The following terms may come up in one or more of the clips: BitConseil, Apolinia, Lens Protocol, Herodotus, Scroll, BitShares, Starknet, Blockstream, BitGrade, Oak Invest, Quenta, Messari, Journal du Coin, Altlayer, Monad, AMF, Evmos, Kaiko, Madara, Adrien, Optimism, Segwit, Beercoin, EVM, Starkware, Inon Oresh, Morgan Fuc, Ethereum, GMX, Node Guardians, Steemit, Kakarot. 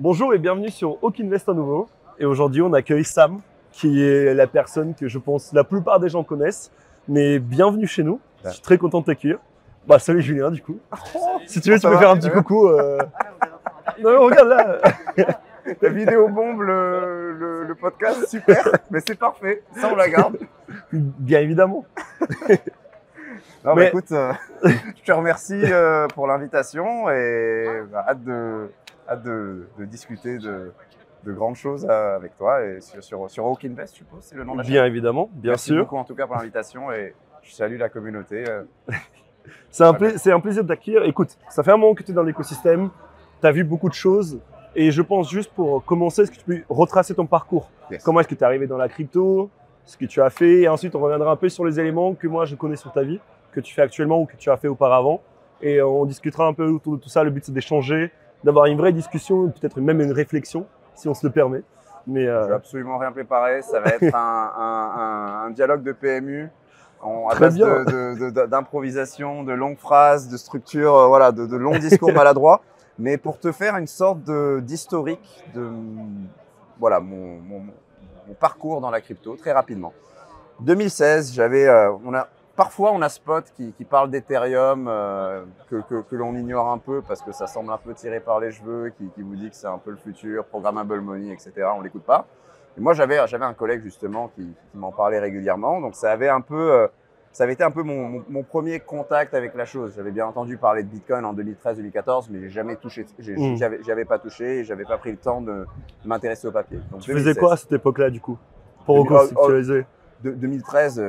Bonjour et bienvenue sur Oak Invest à nouveau. Et aujourd'hui, on accueille Sam, qui est la personne que je pense la plupart des gens connaissent. Mais bienvenue chez nous. Je suis très content de t'accueillir. Bah, salut Julien, du coup. Salut, si tu veux, tu peux faire un petit coucou. Non, regarde là. La vidéo bombe le podcast, super. Mais c'est parfait. Ça, on la garde. Bien évidemment. Non, mais bah, écoute, je te remercie pour l'invitation et bah, hâte de discuter de grandes choses avec toi et sur Oak Invest, je suppose, c'est le nom de la chaîne. Bien évidemment, bien sûr. Merci beaucoup en tout cas pour l'invitation et je salue la communauté. C'est un plaisir d'accueillir. Écoute, ça fait un moment que tu es dans l'écosystème, tu as vu beaucoup de choses et je pense juste pour commencer, est-ce que tu peux retracer ton parcours? Yes. Comment est-ce que tu es arrivé dans la crypto, ce que tu as fait et ensuite on reviendra un peu sur les éléments que moi je connais sur ta vie, que tu fais actuellement ou que tu as fait auparavant et on discutera un peu autour de tout ça. Le but c'est d'échanger, d'avoir une vraie discussion, peut-être même une réflexion, si on se le permet. Mais je n'ai absolument rien préparé, ça va être un dialogue de PMU, à base d'improvisation, de longues phrases, de structures, voilà, de longs discours maladroits, mais pour te faire une sorte d'historique de voilà, mon parcours dans la crypto, très rapidement. 2016, parfois, on a Spot qui parle d'Ethereum que l'on ignore un peu parce que ça semble un peu tiré par les cheveux, qui vous dit que c'est un peu le futur, programmable money, etc. On ne l'écoute pas. Et moi, j'avais un collègue justement qui m'en parlait régulièrement. Donc, ça avait été un peu mon premier contact avec la chose. J'avais bien entendu parler de Bitcoin en 2013-2014, mais j'avais pas touché et j'avais pas pris le temps de m'intéresser au papier. Donc, tu faisais quoi à cette époque-là du coup pour reconstituer 2013,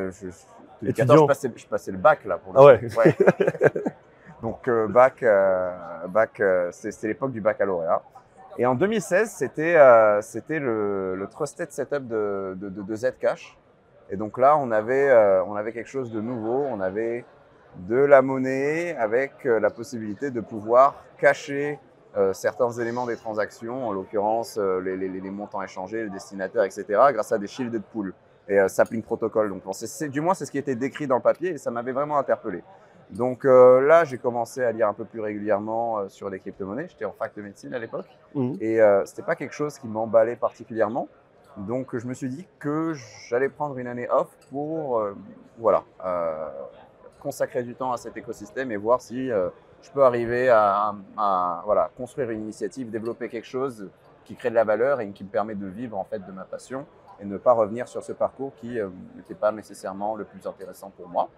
je passais le bac là. Pour le Donc bac, c'était l'époque du baccalauréat. Et en 2016, c'était le trusted setup de Zcash. Et donc là, on avait quelque chose de nouveau. On avait de la monnaie avec la possibilité de pouvoir cacher certains éléments des transactions, en l'occurrence les montants échangés, le destinataire, etc., grâce à des shielded pools. Et Sapling Protocol, donc du moins c'est ce qui était décrit dans le papier et ça m'avait vraiment interpellé. Donc là j'ai commencé à lire un peu plus régulièrement sur les crypto-monnaies, j'étais en fac de médecine à l'époque et c'était pas quelque chose qui m'emballait particulièrement. Donc je me suis dit que j'allais prendre une année off pour consacrer du temps à cet écosystème et voir si je peux arriver à construire une initiative, développer quelque chose qui crée de la valeur et qui me permet de vivre en fait de ma passion. Et ne pas revenir sur ce parcours qui n'était pas nécessairement le plus intéressant pour moi.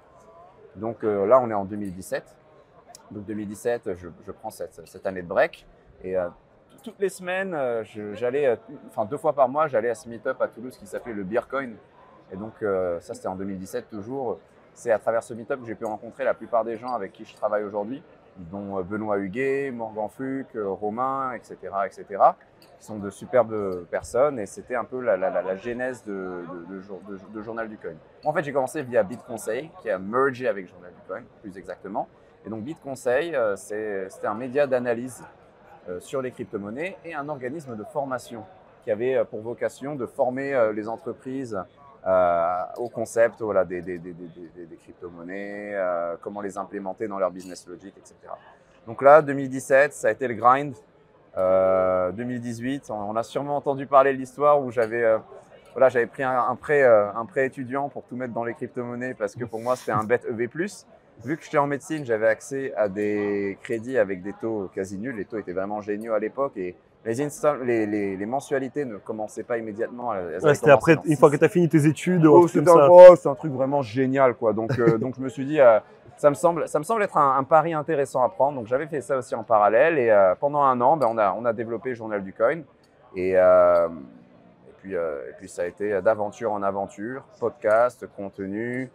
Donc là, on est en 2017. Donc 2017, je prends cette année de break. Et toutes les semaines, deux fois par mois, j'allais à ce meet-up à Toulouse qui s'appelait le Beercoin. Et donc ça, c'était en 2017 toujours. C'est à travers ce meet-up que j'ai pu rencontrer la plupart des gens avec qui je travaille aujourd'hui, dont Benoît Huguet, Morgan Fuc, Romain, etc., qui sont de superbes personnes et c'était un peu la genèse de Journal du Coin. En fait, j'ai commencé via BitConseil, qui a mergé avec Journal du Coin, plus exactement. Et donc, BitConseil, c'était un média d'analyse sur les crypto-monnaies et un organisme de formation qui avait pour vocation de former les entreprises au concept des crypto-monnaies, comment les implémenter dans leur business logic, etc. Donc là, 2017, ça a été le grind. 2018, on a sûrement entendu parler de l'histoire où j'avais pris un prêt étudiant pour tout mettre dans les crypto-monnaies parce que pour moi, c'était un bet EV+. Vu que j'étais en médecine, j'avais accès à des crédits avec des taux quasi nuls. Les taux étaient vraiment géniaux à l'époque et les mensualités ne commençaient pas immédiatement. C'était après, une fois que tu as fini tes études. C'est un truc vraiment génial, quoi. Donc, donc je me suis dit, ça me semble être un pari intéressant à prendre. Donc, j'avais fait ça aussi en parallèle. Et pendant un an, on a développé Journal du Coin. Et puis, ça a été d'aventure en aventure, podcast, contenu,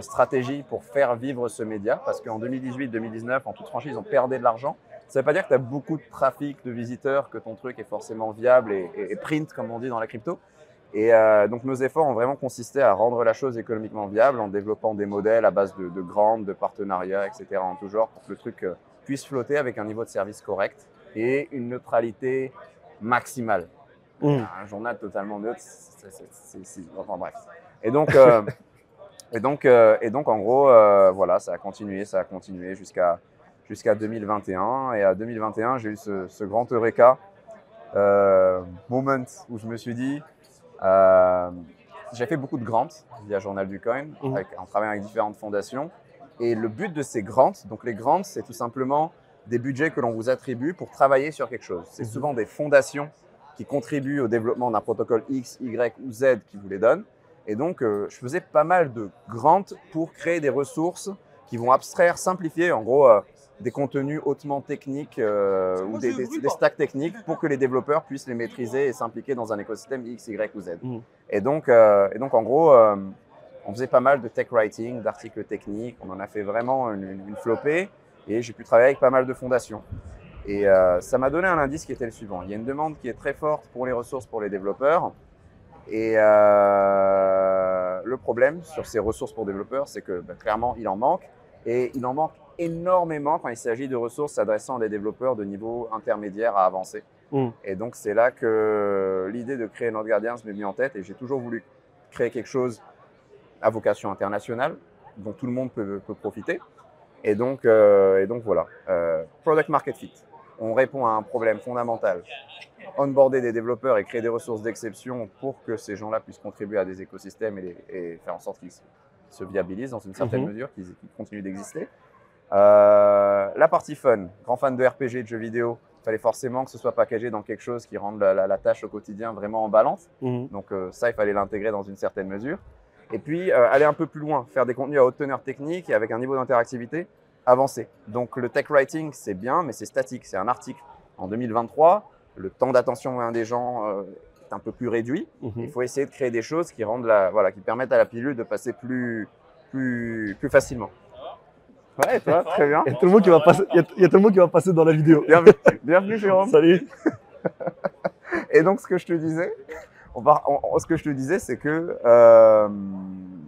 stratégie pour faire vivre ce média. Parce qu'en 2018-2019, en toute franchise, on perdait de l'argent. Ça ne veut pas dire que tu as beaucoup de trafic, de visiteurs, que ton truc est forcément viable et print, comme on dit dans la crypto. Et donc, nos efforts ont vraiment consisté à rendre la chose économiquement viable en développant des modèles à base de grandes, de partenariats, etc. en tout genre pour que le truc puisse flotter avec un niveau de service correct et une neutralité maximale. Un journal totalement neutre, enfin bref. Et donc, en gros, ça a continué jusqu'à 2021 et à 2021 j'ai eu ce grand eureka moment où je me suis dit, j'ai fait beaucoup de grants via Journal du Coin, en travaillant avec différentes fondations. Et le but de ces grants, donc les grants, c'est tout simplement des budgets que l'on vous attribue pour travailler sur quelque chose. C'est souvent des fondations qui contribuent au développement d'un protocole X, Y ou Z qui vous les donnent. Et donc, je faisais pas mal de grants pour créer des ressources qui vont abstraire, simplifier, en gros, des contenus hautement techniques ou des stacks techniques pour que les développeurs puissent les maîtriser et s'impliquer dans un écosystème X, Y ou Z. Et donc, en gros, on faisait pas mal de tech writing, d'articles techniques. On en a fait vraiment une flopée et j'ai pu travailler avec pas mal de fondations. Et ça m'a donné un indice qui était le suivant. Il y a une demande qui est très forte pour les ressources pour les développeurs. Et le problème sur ces ressources pour développeurs, c'est que clairement, il en manque. Et il en manque énormément quand il s'agit de ressources s'adressant à des développeurs de niveau intermédiaire à avancé. Et donc, c'est là que l'idée de créer Node Guardians m'est venue en tête. Et j'ai toujours voulu créer quelque chose à vocation internationale, dont tout le monde peut profiter. Et donc voilà, Product Market Fit. On répond à un problème fondamental. Onboarder des développeurs et créer des ressources d'exception pour que ces gens-là puissent contribuer à des écosystèmes et faire en sorte qu'ils se viabilisent dans une certaine mesure, qu'ils continuent d'exister. La partie fun, grand fan de RPG et de jeux vidéo, il fallait forcément que ce soit packagé dans quelque chose qui rende la tâche au quotidien vraiment en balance. Donc ça, il fallait l'intégrer dans une certaine mesure. Et puis, aller un peu plus loin, faire des contenus à haute teneur technique et avec un niveau d'interactivité avancé. Donc, le tech writing, c'est bien, mais c'est statique. C'est un article. En 2023, le temps d'attention des gens est un peu plus réduit. Il faut essayer de créer des choses qui rendent qui permettent à la pilule de passer plus facilement. Ouais, et toi, très bien. Il y a tout le monde qui va passer, dans la vidéo. Bienvenue, Jérôme. Salut. Et donc, ce que je te disais... ce que je te disais,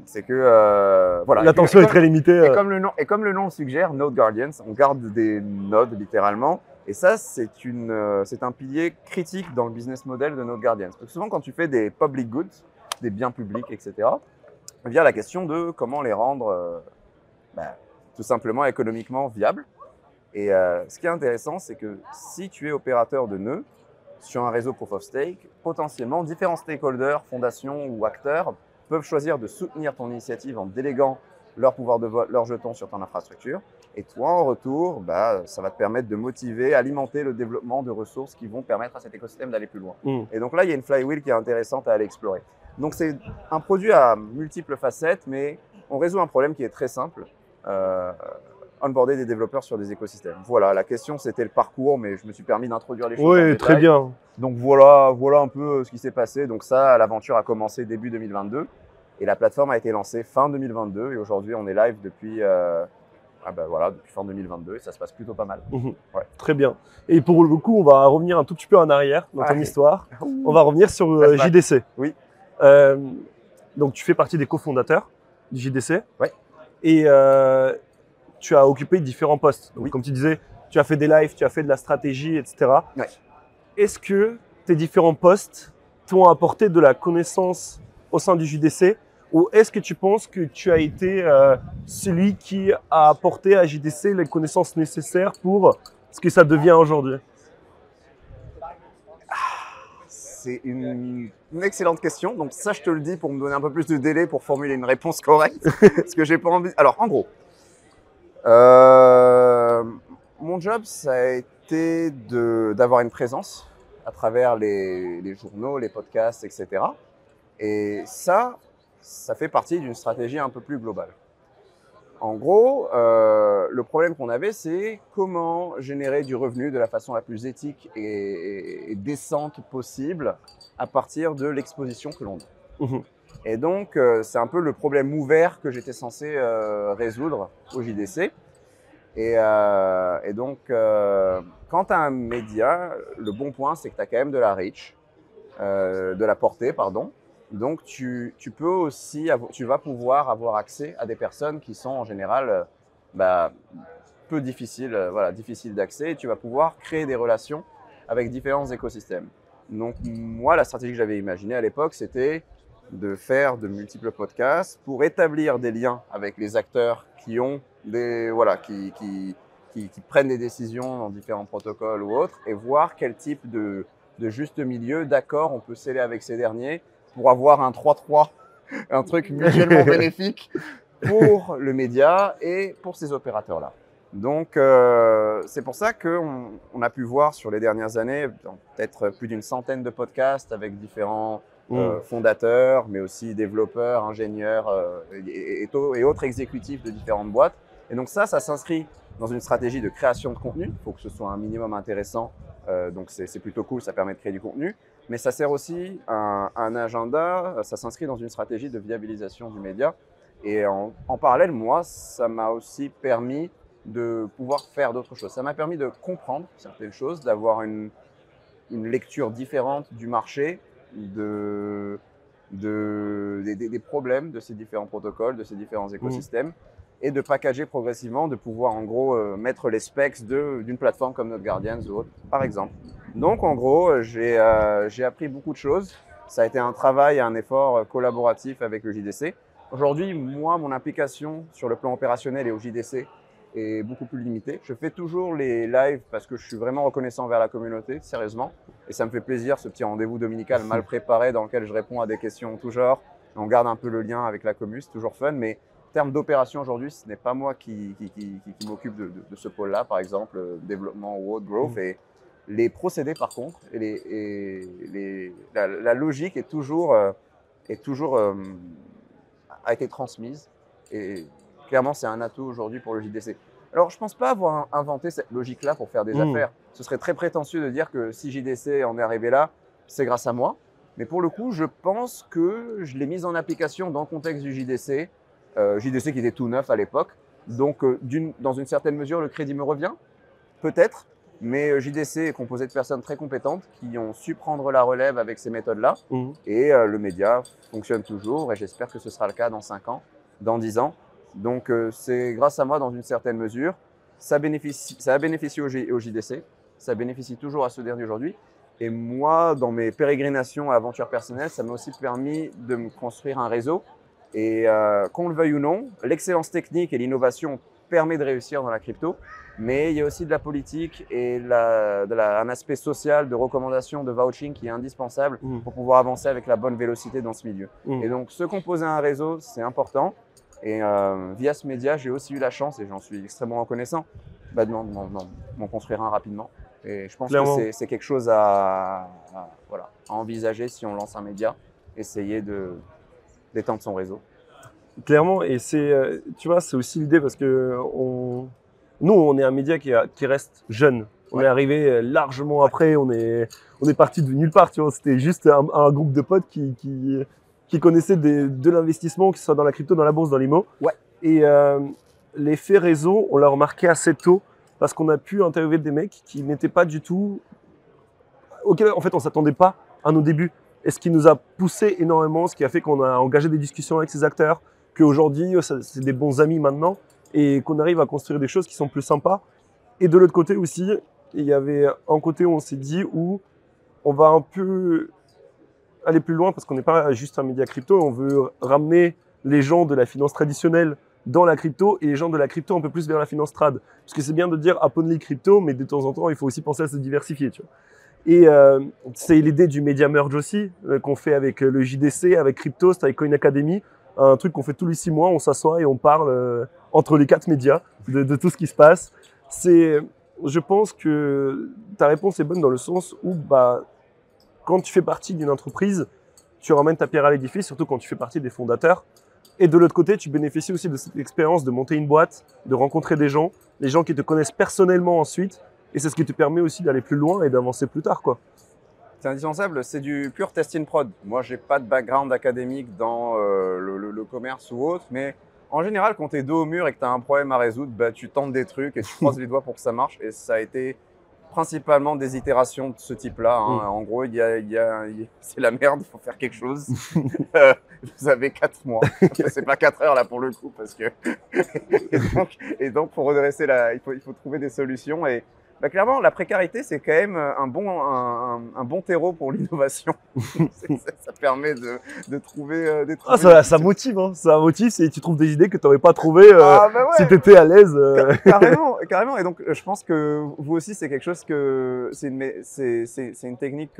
c'est que, voilà. L'attention est très limitée. Et comme le nom le suggère, Node Guardians, on garde des nodes littéralement. Et ça, c'est un pilier critique dans le business model de Node Guardians. Parce que souvent, quand tu fais des public goods, des biens publics, etc., vient la question de comment les rendre tout simplement économiquement viables. Et ce qui est intéressant, c'est que si tu es opérateur de nœuds, sur un réseau Proof of Stake, potentiellement, différents stakeholders, fondations ou acteurs peuvent choisir de soutenir ton initiative en déléguant leur pouvoir de vote, leur jeton sur ton infrastructure. Et toi, en retour, ça va te permettre de motiver, alimenter le développement de ressources qui vont permettre à cet écosystème d'aller plus loin. Et donc là, il y a une flywheel qui est intéressante à aller explorer. Donc, c'est un produit à multiples facettes, mais on résout un problème qui est très simple. Onboarder des développeurs sur des écosystèmes. Voilà, la question c'était le parcours, mais je me suis permis d'introduire les choses. Oui, très bien. Donc voilà un peu ce qui s'est passé. Donc ça, l'aventure a commencé début 2022 et la plateforme a été lancée fin 2022 et aujourd'hui on est live depuis, depuis fin 2022 et ça se passe plutôt pas mal. Très bien. Et pour le coup, on va revenir un tout petit peu en arrière dans ton histoire. On va revenir sur JDC. Oui. Donc tu fais partie des cofondateurs du JDC. Oui. Et tu as occupé différents postes. Donc, comme tu disais, tu as fait des lives, tu as fait de la stratégie, etc. Ouais. Est-ce que tes différents postes t'ont apporté de la connaissance au sein du JDC ou est-ce que tu penses que tu as été celui qui a apporté à JDC les connaissances nécessaires pour ce que ça devient aujourd'hui? C'est une excellente question. Donc ça, je te le dis pour me donner un peu plus de délai pour formuler une réponse correcte. Parce que j'ai pas envie… Alors, en gros… mon job, ça a été d'avoir une présence à travers les journaux, les podcasts, etc. Et ça fait partie d'une stratégie un peu plus globale. En gros, le problème qu'on avait, c'est comment générer du revenu de la façon la plus éthique et décente possible à partir de l'exposition que l'on donne. Et donc, c'est un peu le problème ouvert que j'étais censé résoudre au JDC. Et donc, quand tu as un média, le bon point, c'est que tu as quand même de la reach, de la portée, pardon. Donc, tu vas pouvoir avoir accès à des personnes qui sont en général peu difficiles, difficiles d'accès. Et tu vas pouvoir créer des relations avec différents écosystèmes. Donc, moi, la stratégie que j'avais imaginée à l'époque, c'était de faire de multiples podcasts pour établir des liens avec les acteurs qui prennent des décisions dans différents protocoles ou autres et voir quel type de de juste milieu, d'accord, on peut sceller avec ces derniers pour avoir un 3-3, un truc mutuellement bénéfique pour le média et pour ces opérateurs-là. Donc, c'est pour ça qu'on a pu voir sur les dernières années, peut-être plus d'une centaine de podcasts avec différents fondateurs, mais aussi développeurs, ingénieurs et autres exécutifs de différentes boîtes. Et donc ça s'inscrit dans une stratégie de création de contenu. Il faut que ce soit un minimum intéressant, donc c'est plutôt cool, ça permet de créer du contenu. Mais ça sert aussi à un agenda, ça s'inscrit dans une stratégie de viabilisation du média. Et en parallèle, moi, ça m'a aussi permis de pouvoir faire d'autres choses. Ça m'a permis de comprendre certaines choses, d'avoir une lecture différente du marché, des problèmes de ces différents protocoles, de ces différents écosystèmes, et de packager progressivement, de pouvoir en gros mettre les specs d'une plateforme comme Node Guardians ou autre, par exemple. Donc en gros, j'ai appris beaucoup de choses. Ça a été un travail, un effort collaboratif avec le JDC. Aujourd'hui, moi, mon implication sur le plan opérationnel et au JDC, est beaucoup plus limité. Je fais toujours les lives parce que je suis vraiment reconnaissant vers la communauté, sérieusement. Et ça me fait plaisir, ce petit rendez-vous dominical mal préparé dans lequel je réponds à des questions en tout genre. On garde un peu le lien avec la commu, c'est toujours fun. Mais en termes d'opération aujourd'hui, ce n'est pas moi qui m'occupe de ce pôle-là, par exemple, développement ou autre, growth. Et les procédés, par contre, la logique a été transmise. Et clairement, c'est un atout aujourd'hui pour le JDC. Alors, je ne pense pas avoir inventé cette logique-là pour faire des affaires. Ce serait très prétentieux de dire que si JDC en est arrivé là, c'est grâce à moi. Mais pour le coup, je pense que je l'ai mise en application dans le contexte du JDC, JDC qui était tout neuf à l'époque. Donc, dans une certaine mesure, le crédit me revient, peut-être. Mais JDC est composé de personnes très compétentes qui ont su prendre la relève avec ces méthodes-là. Et le média fonctionne toujours et j'espère que ce sera le cas dans 5 ans, dans 10 ans. Donc, c'est grâce à moi, dans une certaine mesure, ça a bénéficié au JDC, ça bénéficie toujours à ce dernier aujourd'hui. Et moi, dans mes pérégrinations et aventures personnelles, ça m'a aussi permis de me construire un réseau. Et qu'on le veuille ou non, l'excellence technique et l'innovation permet de réussir dans la crypto, mais il y a aussi de la politique et un aspect social, de recommandation, de vouching qui est indispensable pour pouvoir avancer avec la bonne vélocité dans ce milieu. Et donc, se composer un réseau, c'est important. Et via ce média, j'ai aussi eu la chance, et j'en suis extrêmement reconnaissant, m'en construire un rapidement. Et je pense que c'est quelque chose à envisager si on lance un média, essayer d'étendre son réseau. Clairement, et tu vois, c'est aussi l'idée parce que nous, on est un média qui reste jeune. On est arrivé largement après, on est parti de nulle part, tu vois. C'était juste un groupe de potes qui connaissaient de l'investissement, que ce soit dans la crypto, dans la bourse, dans l'IMO. Et l'effet réseau, on l'a remarqué assez tôt parce qu'on a pu interviewer des mecs qui n'étaient pas du tout… En fait, on ne s'attendait pas à nos débuts. Et ce qui nous a poussé énormément, ce qui a fait qu'on a engagé des discussions avec ces acteurs, qu'aujourd'hui, c'est des bons amis maintenant et qu'on arrive à construire des choses qui sont plus sympas. Et de l'autre côté aussi, il y avait un côté où on s'est dit où on va un peu… aller plus loin parce qu'on n'est pas juste un média crypto, on veut ramener les gens de la finance traditionnelle dans la crypto et les gens de la crypto un peu plus vers la finance trad. Parce que c'est bien de dire Upon crypto, mais de temps en temps, il faut aussi penser à se diversifier. Tu vois. Et c'est l'idée du média merge aussi, qu'on fait avec le JDC, avec Cryptost, avec Coin Academy, un truc qu'on fait tous les 6 mois, on s'assoit et on parle entre les 4 médias de tout ce qui se passe. Je pense que ta réponse est bonne dans le sens où… quand tu fais partie d'une entreprise, tu ramènes ta pierre à l'édifice, surtout quand tu fais partie des fondateurs. Et de l'autre côté, tu bénéficies aussi de cette expérience de monter une boîte, de rencontrer des gens qui te connaissent personnellement ensuite. Et c'est ce qui te permet aussi d'aller plus loin et d'avancer plus tard, quoi. C'est indispensable, c'est du pur test in prod. Moi, je n'ai pas de background académique dans le commerce ou autre, mais en général, quand tu es dos au mur et que tu as un problème à résoudre, tu tentes des trucs et tu croises les doigts pour que ça marche. Et ça a été… principalement des itérations de ce type-là. En gros, c'est la merde, il faut faire quelque chose. Vous avez 4 mois. C'est pas 4 heures là pour le coup, parce que… et donc, pour redresser il faut trouver des solutions. Et Bah, clairement, la précarité, c'est quand même un bon terreau pour l'innovation. Ça permet de trouver des trucs. Ah, ça motive, hein. Ça motive si tu trouves des idées que tu n'aurais pas trouvées si tu étais à l'aise. Carrément, carrément. Et donc, je pense que vous aussi, c'est quelque chose que. C'est une technique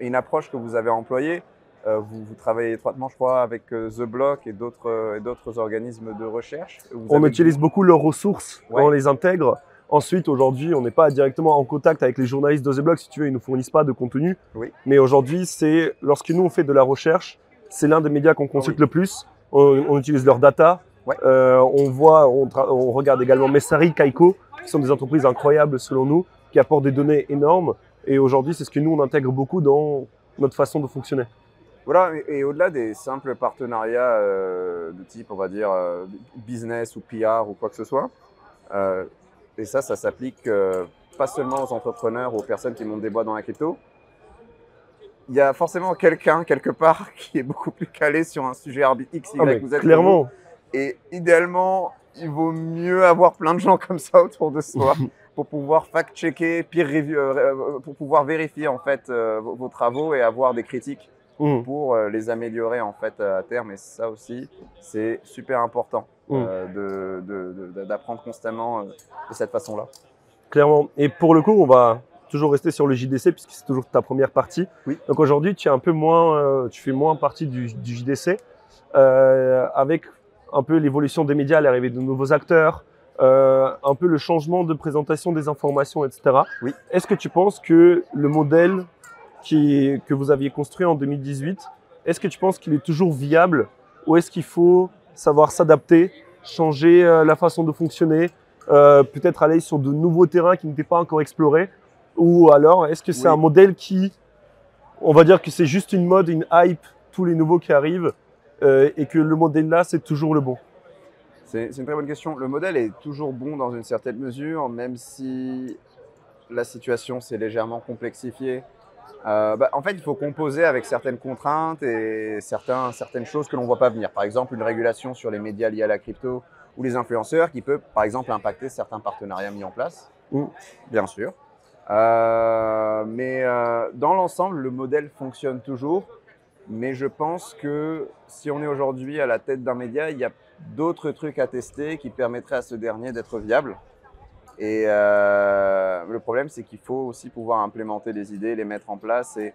et une approche que vous avez employée. Vous travaillez étroitement, je crois, avec The Block et d'autres organismes de recherche. On utilise beaucoup leurs ressources, on les intègre. Ensuite, aujourd'hui, on n'est pas directement en contact avec les journalistes de The Block, si tu veux, ils ne nous fournissent pas de contenu. Oui. Mais aujourd'hui, c'est lorsque nous, on fait de la recherche, c'est l'un des médias qu'on consulte le plus. On utilise leurs data. Ouais. On regarde également Messari, Kaiko, qui sont des entreprises incroyables selon nous, qui apportent des données énormes. Et aujourd'hui, c'est ce que nous, on intègre beaucoup dans notre façon de fonctionner. Voilà, et au-delà des simples partenariats de type, on va dire, business ou PR ou quoi que ce soit, et ça s'applique pas seulement aux entrepreneurs, aux personnes qui montent des bois dans la crypto. Il y a forcément quelqu'un, quelque part, qui est beaucoup plus calé sur un sujet arbitre X, Y, Z. Clairement. Et idéalement, il vaut mieux avoir plein de gens comme ça autour de soi pour pouvoir fact-checker, peer review, pour pouvoir vérifier en fait vos travaux et avoir des critiques pour les améliorer en fait à terme. Et ça aussi, c'est super important. D'apprendre constamment de cette façon-là. Clairement. Et pour le coup, on va toujours rester sur le JDC puisque c'est toujours ta première partie. Oui. Donc aujourd'hui, tu es un peu moins, tu fais moins partie du JDC avec un peu l'évolution des médias, l'arrivée de nouveaux acteurs, un peu le changement de présentation des informations, etc. Oui. Est-ce que tu penses que le modèle que vous aviez construit en 2018, est-ce que tu penses qu'il est toujours viable ou est-ce qu'il faut savoir s'adapter, changer la façon de fonctionner, peut-être aller sur de nouveaux terrains qui n'étaient pas encore explorés, ou alors est-ce que c'est un modèle qui, on va dire que c'est juste une mode, une hype, tous les nouveaux qui arrivent, et que le modèle-là, c'est toujours le bon? C'est une très bonne question. Le modèle est toujours bon dans une certaine mesure, même si la situation s'est légèrement complexifiée. En fait, il faut composer avec certaines contraintes et certaines choses que l'on ne voit pas venir. Par exemple, une régulation sur les médias liés à la crypto ou les influenceurs qui peut, par exemple, impacter certains partenariats mis en place, bien sûr. Mais dans l'ensemble, le modèle fonctionne toujours. Mais je pense que si on est aujourd'hui à la tête d'un média, il y a d'autres trucs à tester qui permettraient à ce dernier d'être viable. Et le problème, c'est qu'il faut aussi pouvoir implémenter les idées, les mettre en place et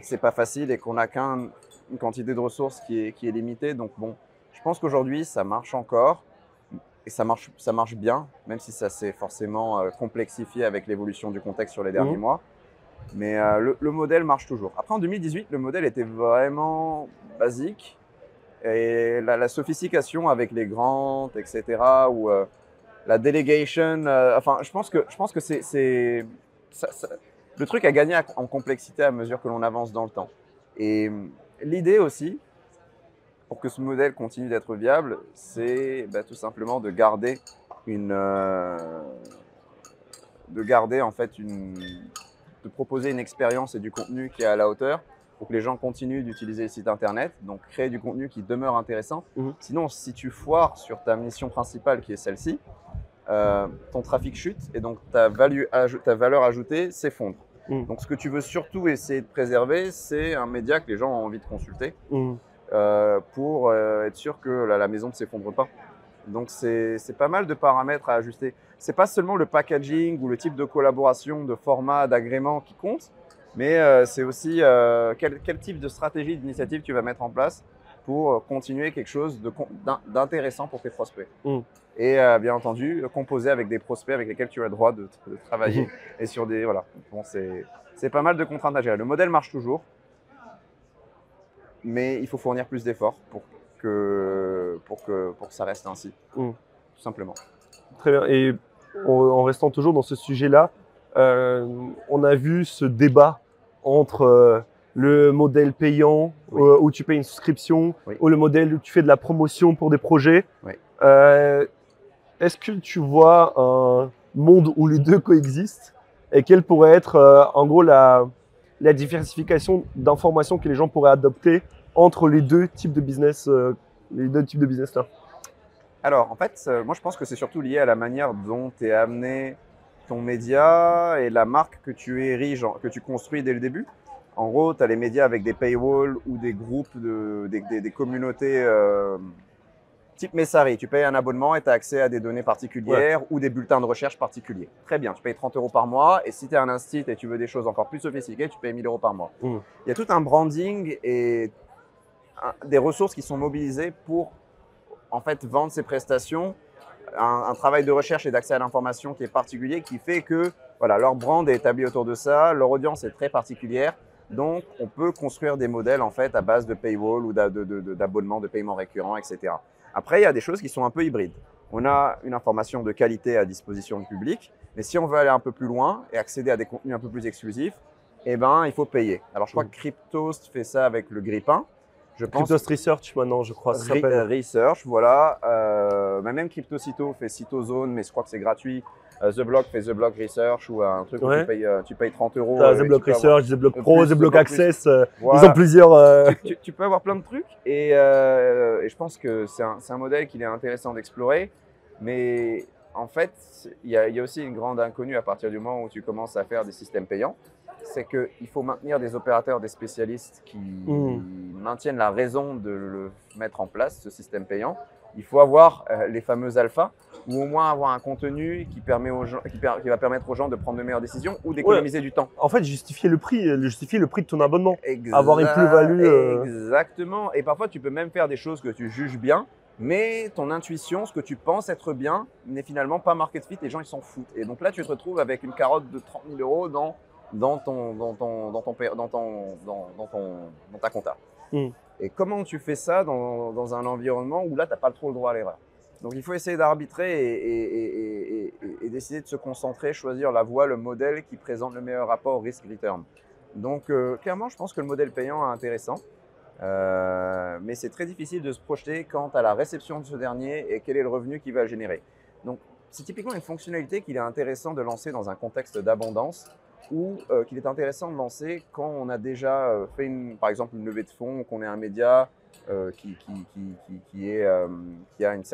que ce n'est pas facile et qu'on n'a qu'une quantité de ressources qui est limitée. Donc bon, je pense qu'aujourd'hui, ça marche encore et ça marche bien, même si ça s'est forcément complexifié avec l'évolution du contexte sur les derniers mois. Mais le modèle marche toujours. Après, en 2018, le modèle était vraiment basique et la sophistication avec les grands, etc., où, la délégation, je pense que c'est ça, le truc a gagné en complexité à mesure que l'on avance dans le temps. Et l'idée aussi, pour que ce modèle continue d'être viable, c'est tout simplement de garder de proposer une expérience et du contenu qui est à la hauteur pour que les gens continuent d'utiliser le site internet, donc créer du contenu qui demeure intéressant. Sinon, si tu foires sur ta mission principale qui est celle-ci, ton trafic chute et donc ta valeur ajoutée s'effondre. Donc ce que tu veux surtout essayer de préserver, c'est un média que les gens ont envie de consulter pour être sûr que la maison ne s'effondre pas. Donc c'est pas mal de paramètres à ajuster. C'est pas seulement le packaging ou le type de collaboration, de format, d'agrément qui compte, mais c'est aussi quel type de stratégie, d'initiative tu vas mettre en place pour continuer quelque chose d'intéressant pour tes prospects. Et bien entendu, composer avec des prospects avec lesquels tu as le droit de travailler. Et sur des… Voilà, bon, c'est pas mal de contraintes à gérer. Le modèle marche toujours, mais il faut fournir plus d'efforts pour que ça reste ainsi, tout simplement. Très bien. Et en restant toujours dans ce sujet-là, on a vu ce débat entre… le modèle payant où tu payes une souscription, ou le modèle où tu fais de la promotion pour des projets. Est-ce que tu vois un monde où les deux coexistent et quelle pourrait être en gros la diversification d'informations que les gens pourraient adopter entre les deux types de business, là? Alors en fait, moi je pense que c'est surtout lié à la manière dont tu es amené ton média et la marque que tu ériges, que tu construis dès le début. En gros, tu as les médias avec des paywalls ou des groupes, des communautés type Messari. Tu payes un abonnement et tu as accès à des données particulières ou des bulletins de recherche particuliers. Très bien, tu payes 30 € par mois et si tu es un instit et tu veux des choses encore plus sophistiquées, tu payes 1000 € par mois. Mmh. Il y a tout un branding et des ressources qui sont mobilisées pour en fait vendre ces prestations. Un travail de recherche et d'accès à l'information qui est particulier, qui fait que voilà, leur brand est établi autour de ça, leur audience est très particulière. Donc, on peut construire des modèles en fait à base de paywall ou d'abonnements, de paiements récurrents, etc. Après, il y a des choses qui sont un peu hybrides. On a une information de qualité à disposition du public, mais si on veut aller un peu plus loin et accéder à des contenus un peu plus exclusifs, eh ben, il faut payer. Alors, je crois que Cryptost fait ça avec le Grippin. Cryptost Research maintenant, je crois. Ça Research, voilà. Même Cryptocito fait CitoZone, mais je crois que c'est gratuit. The Block fait The Block Research ou un truc où tu payes 30 €. The Block Research, The Block Pro, The Block Access. Voilà. Ils ont plusieurs. Tu peux avoir plein de trucs et je pense que c'est un modèle qu'il est intéressant d'explorer. Mais en fait, il y a aussi une grande inconnue à partir du moment où tu commences à faire des systèmes payants. C'est qu'il faut maintenir des opérateurs, des spécialistes qui maintiennent la raison de le mettre en place, ce système payant. Il faut avoir les fameux alphas, ou au moins avoir un contenu qui va permettre aux gens de prendre de meilleures décisions ou d'économiser du temps. En fait, justifier le prix de ton abonnement, avoir une plus-value. Exactement. Et parfois, tu peux même faire des choses que tu juges bien, mais ton intuition, ce que tu penses être bien, n'est finalement pas market fit. Les gens, ils s'en foutent. Et donc là, tu te retrouves avec une carotte de 30 000 € dans ta compta. Et comment tu fais ça dans un environnement où là, tu n'as pas trop le droit à l'erreur. Donc, il faut essayer d'arbitrer et décider de se concentrer, choisir la voie, le modèle qui présente le meilleur rapport risk-return. Donc, clairement, je pense que le modèle payant est intéressant, mais c'est très difficile de se projeter quant à la réception de ce dernier et quel est le revenu qu'il va générer. Donc, c'est typiquement une fonctionnalité qu'il est intéressant de lancer dans un contexte d'abondance, ou qu'il est intéressant de lancer quand on a déjà fait, par exemple, une levée de fonds, qu'on est un média qui a une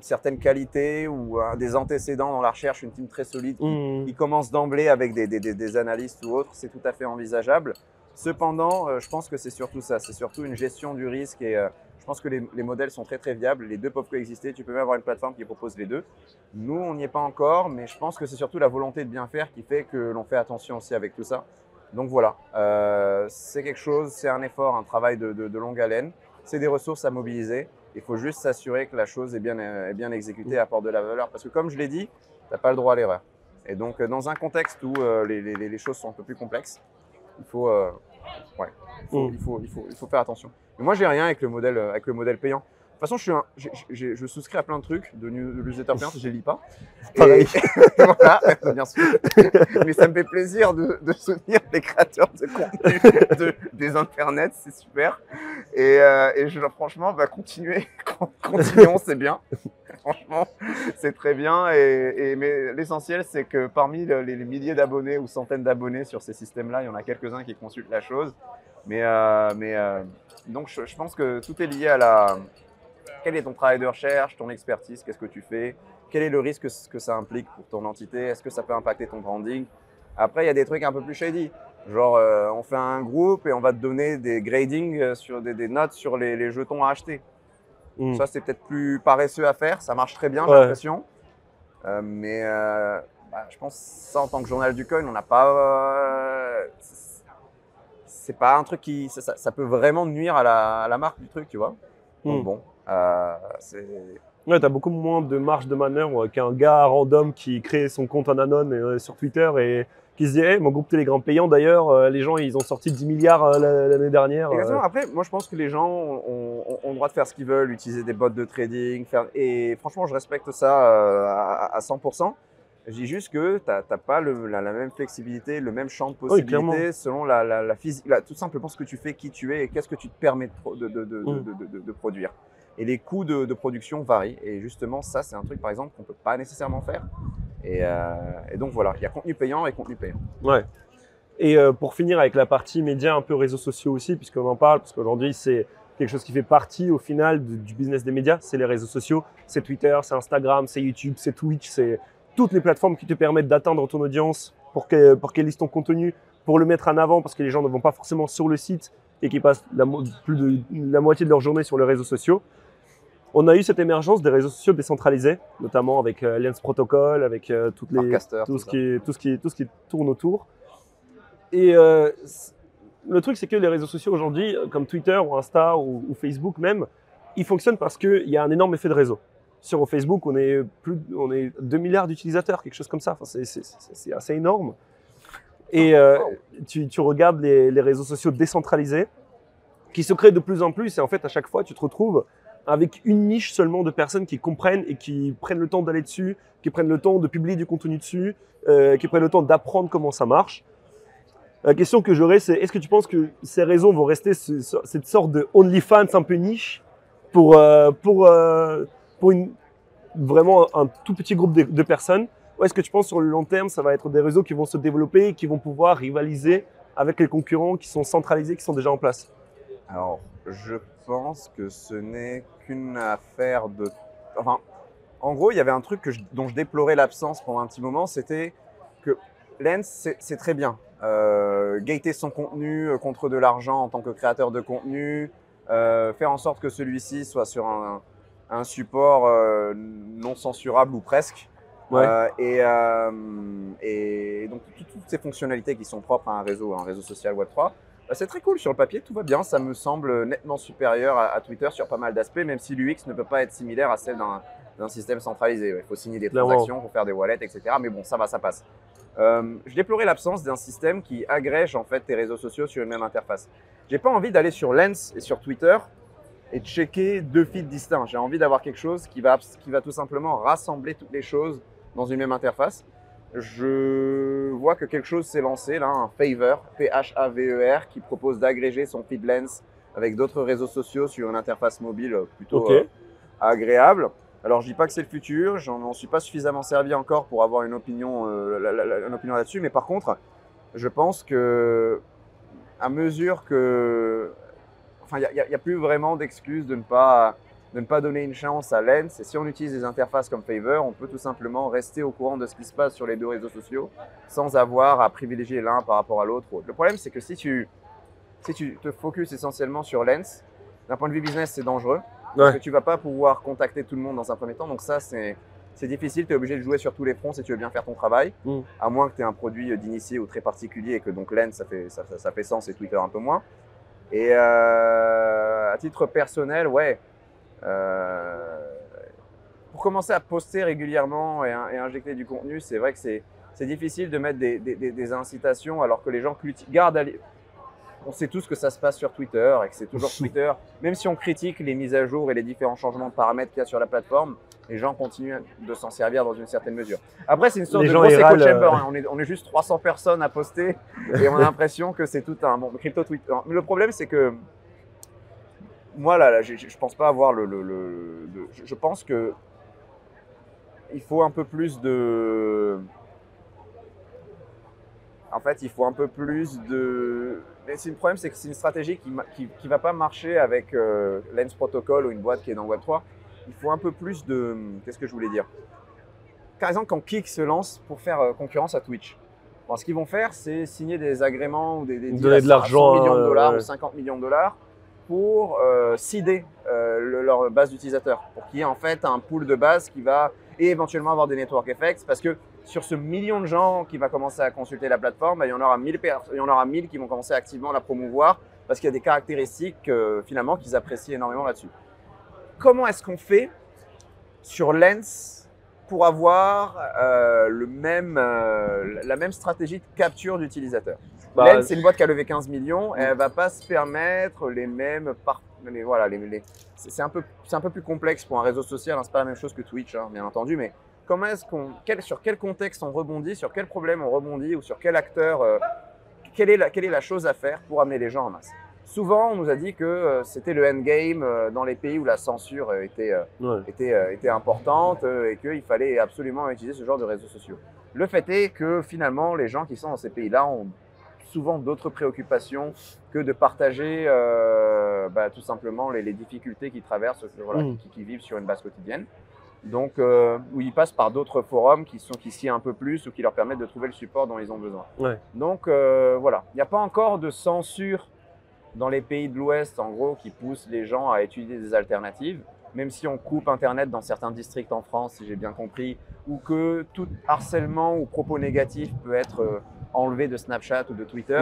certaine qualité ou des antécédents dans la recherche, une team très solide qui commence d'emblée avec des analystes ou autres, c'est tout à fait envisageable. Cependant, je pense que c'est surtout ça, c'est surtout une gestion du risque et je pense que les modèles sont très très viables, les deux peuvent coexister, tu peux même avoir une plateforme qui propose les deux. Nous, on n'y est pas encore, mais je pense que c'est surtout la volonté de bien faire qui fait que l'on fait attention aussi avec tout ça. Donc voilà, c'est quelque chose, c'est un effort, un travail de longue haleine, c'est des ressources à mobiliser, il faut juste s'assurer que la chose est bien exécutée, apporte de la valeur, parce que comme je l'ai dit, tu n'as pas le droit à l'erreur. Et donc dans un contexte où les choses sont un peu plus complexes, il faut faire attention. Mais moi, j'ai rien avec le modèle payant. De toute façon, je souscris à plein de trucs de newsletter payant, je ne les lis pas. Pareil. Voilà, bien sûr. Mais ça me fait plaisir de soutenir les créateurs de contenu des internets, c'est super. Et franchement, continuons, c'est bien. Franchement, c'est très bien. Mais l'essentiel, c'est que parmi les milliers d'abonnés ou centaines d'abonnés sur ces systèmes-là, il y en a quelques-uns qui consultent la chose. Donc, je pense que tout est lié à quel est ton travail de recherche, ton expertise, qu'est-ce que tu fais, quel est le risque que ça implique pour ton entité, est-ce que ça peut impacter ton branding. Après, il y a des trucs un peu plus shady, genre on fait un groupe et on va te donner des gradings, sur des notes sur les jetons à acheter. Ça, c'est peut-être plus paresseux à faire, ça marche très bien, j'ai l'impression. Je pense que ça, en tant que journal du coin, on n'a pas… c'est pas un truc qui… Ça peut vraiment nuire à la marque du truc, tu vois. Donc bon… t'as beaucoup moins de marge de manœuvre qu'un gars random qui crée son compte Ananon sur Twitter et qui se dit hey, mon groupe Telegram payant d'ailleurs, les gens ils ont sorti 10 milliards l'année dernière. Exactement. Après, moi je pense que les gens ont le droit de faire ce qu'ils veulent, utiliser des bots de trading, et franchement je respecte ça à 100%. Je dis juste que tu n'as pas la même flexibilité, le même champ de possibilités selon la physique, tout simplement ce que tu fais, qui tu es et qu'est-ce que tu te permets de produire. Et les coûts de production varient. Et justement, ça, c'est un truc, par exemple, qu'on ne peut pas nécessairement faire. Et donc, voilà, il y a contenu payant et contenu payant. Ouais. Et pour finir avec la partie médias, un peu réseaux sociaux aussi, puisqu'on en parle, parce qu'aujourd'hui, c'est quelque chose qui fait partie au final du business des médias, c'est les réseaux sociaux, c'est Twitter, c'est Instagram, c'est YouTube, c'est Twitch, c'est toutes les plateformes qui te permettent d'atteindre ton audience pour qu'elle lise ton contenu, pour le mettre en avant parce que les gens ne vont pas forcément sur le site et qui passent plus de la moitié de leur journée sur les réseaux sociaux. On a eu cette émergence des réseaux sociaux décentralisés, notamment avec Lens Protocol, avec tout ce qui tourne autour. Et le truc, c'est que les réseaux sociaux aujourd'hui, comme Twitter ou Insta ou Facebook même, ils fonctionnent parce qu'il y a un énorme effet de réseau. Sur Facebook, on est 2 milliards d'utilisateurs, quelque chose comme ça. Enfin, c'est assez énorme. Et tu regardes les réseaux sociaux décentralisés qui se créent de plus en plus. Et en fait, à chaque fois, tu te retrouves avec une niche seulement de personnes qui comprennent et qui prennent le temps d'aller dessus, qui prennent le temps de publier du contenu dessus, qui prennent le temps d'apprendre comment ça marche. La question que j'aurais, c'est est-ce que tu penses que ces réseaux vont rester cette sorte de OnlyFans un peu niche pour vraiment un tout petit groupe de personnes? Ou est-ce que tu penses sur le long terme, ça va être des réseaux qui vont se développer et qui vont pouvoir rivaliser avec les concurrents qui sont centralisés, qui sont déjà en place? Alors, je pense que ce n'est qu'une affaire de… Enfin, en gros, il y avait un truc dont je déplorais l'absence pendant un petit moment, c'était que Lens, c'est très bien. Gater son contenu contre de l'argent en tant que créateur de contenu, faire en sorte que celui-ci soit sur un support non censurable ou presque. Ouais. Et donc toutes ces fonctionnalités qui sont propres à un réseau social Web3, c'est très cool sur le papier, tout va bien, ça me semble nettement supérieur à Twitter sur pas mal d'aspects, même si l'UX ne peut pas être similaire à celle d'un système centralisé. Il faut signer des transactions, il faut faire des wallets, etc. Mais bon, ça va, ça passe. Je déplorais l'absence d'un système qui agrège en fait tes réseaux sociaux sur une même interface. J'ai pas envie d'aller sur Lens et sur Twitter et de checker deux feeds distincts. J'ai envie d'avoir quelque chose qui va tout simplement rassembler toutes les choses dans une même interface. Je vois que quelque chose s'est lancé, là, un Favor, P-H-A-V-E-R, qui propose d'agréger son feed Lens avec d'autres réseaux sociaux sur une interface mobile plutôt agréable. Alors, je ne dis pas que c'est le futur, je n'en suis pas suffisamment servi encore pour avoir une opinion, opinion là-dessus, mais par contre, je pense que à mesure que… Enfin, il n'y a plus vraiment d'excuses de ne pas donner une chance à Lens. Et si on utilise des interfaces comme Favor, on peut tout simplement rester au courant de ce qui se passe sur les deux réseaux sociaux sans avoir à privilégier l'un par rapport à l'autre. Le problème, c'est que si tu te focuses essentiellement sur Lens, d'un point de vue business, c'est dangereux. Parce que tu ne vas pas pouvoir contacter tout le monde dans un premier temps. Donc ça, c'est difficile. Tu es obligé de jouer sur tous les fronts si tu veux bien faire ton travail. Mmh. À moins que tu aies un produit d'initié ou très particulier et que donc Lens, ça fait sens et Twitter un peu moins. Et à titre personnel, ouais… pour commencer à poster régulièrement et injecter du contenu, c'est vrai que c'est difficile de mettre des incitations alors que les gens gardent à… On sait tous que ça se passe sur Twitter et que c'est toujours Twitter. Même si on critique les mises à jour et les différents changements de paramètres qu'il y a sur la plateforme, les gens continuent de s'en servir dans une certaine mesure. Après, c'est une sorte de gros echo chamber. On est juste 300 personnes à poster et on a l'impression que c'est tout un… Bon, crypto Twitter. Mais le problème, c'est que… Moi, là, je pense pas avoir je pense que il faut un peu plus de… En fait, il faut un peu plus de… Mais le problème, c'est que c'est une stratégie qui va pas marcher avec Lens Protocol ou une boîte qui est dans Web3. Il faut un peu plus de… Qu'est-ce que je voulais dire? Par exemple, quand Kik se lance pour faire concurrence à Twitch, bon, ce qu'ils vont faire, c'est signer des agréments ou des deals de l'argent, 100 millions de dollars ou 50 millions de dollars. Pour seeder leur base d'utilisateurs, pour qu'il y ait en fait un pool de base qui va et éventuellement avoir des network effects, parce que sur ce million de gens qui va commencer à consulter la plateforme, bah, il y en aura 1000 qui vont commencer activement à la promouvoir parce qu'il y a des caractéristiques finalement qu'ils apprécient énormément là-dessus. Comment est-ce qu'on fait sur Lens pour avoir la même stratégie de capture d'utilisateurs? Bah, Lens, c'est une boîte qui a levé 15 millions et elle ne va pas se permettre les mêmes… Voilà, c'est un peu plus complexe pour un réseau social, hein, ce n'est pas la même chose que Twitch, hein, bien entendu, mais comment est-ce sur quel contexte on rebondit, sur quel problème on rebondit ou sur quel acteur, quelle est la chose à faire pour amener les gens en masse? Souvent, on nous a dit que c'était le endgame dans les pays où la censure était importante et qu'il fallait absolument utiliser ce genre de réseaux sociaux. Le fait est que finalement, les gens qui sont dans ces pays-là ont souvent d'autres préoccupations que de partager tout simplement les difficultés qu'ils traversent, voilà, qui vivent sur une base quotidienne. Donc, où ils passent par d'autres forums qui s'y un peu plus ou qui leur permettent de trouver le support dont ils ont besoin. Ouais. Donc, voilà. Il n'y a pas encore de censure dans les pays de l'Ouest, en gros, qui pousse les gens à étudier des alternatives. Même si on coupe Internet dans certains districts en France, si j'ai bien compris, ou que tout harcèlement ou propos négatif peut être enlevé de Snapchat ou de Twitter,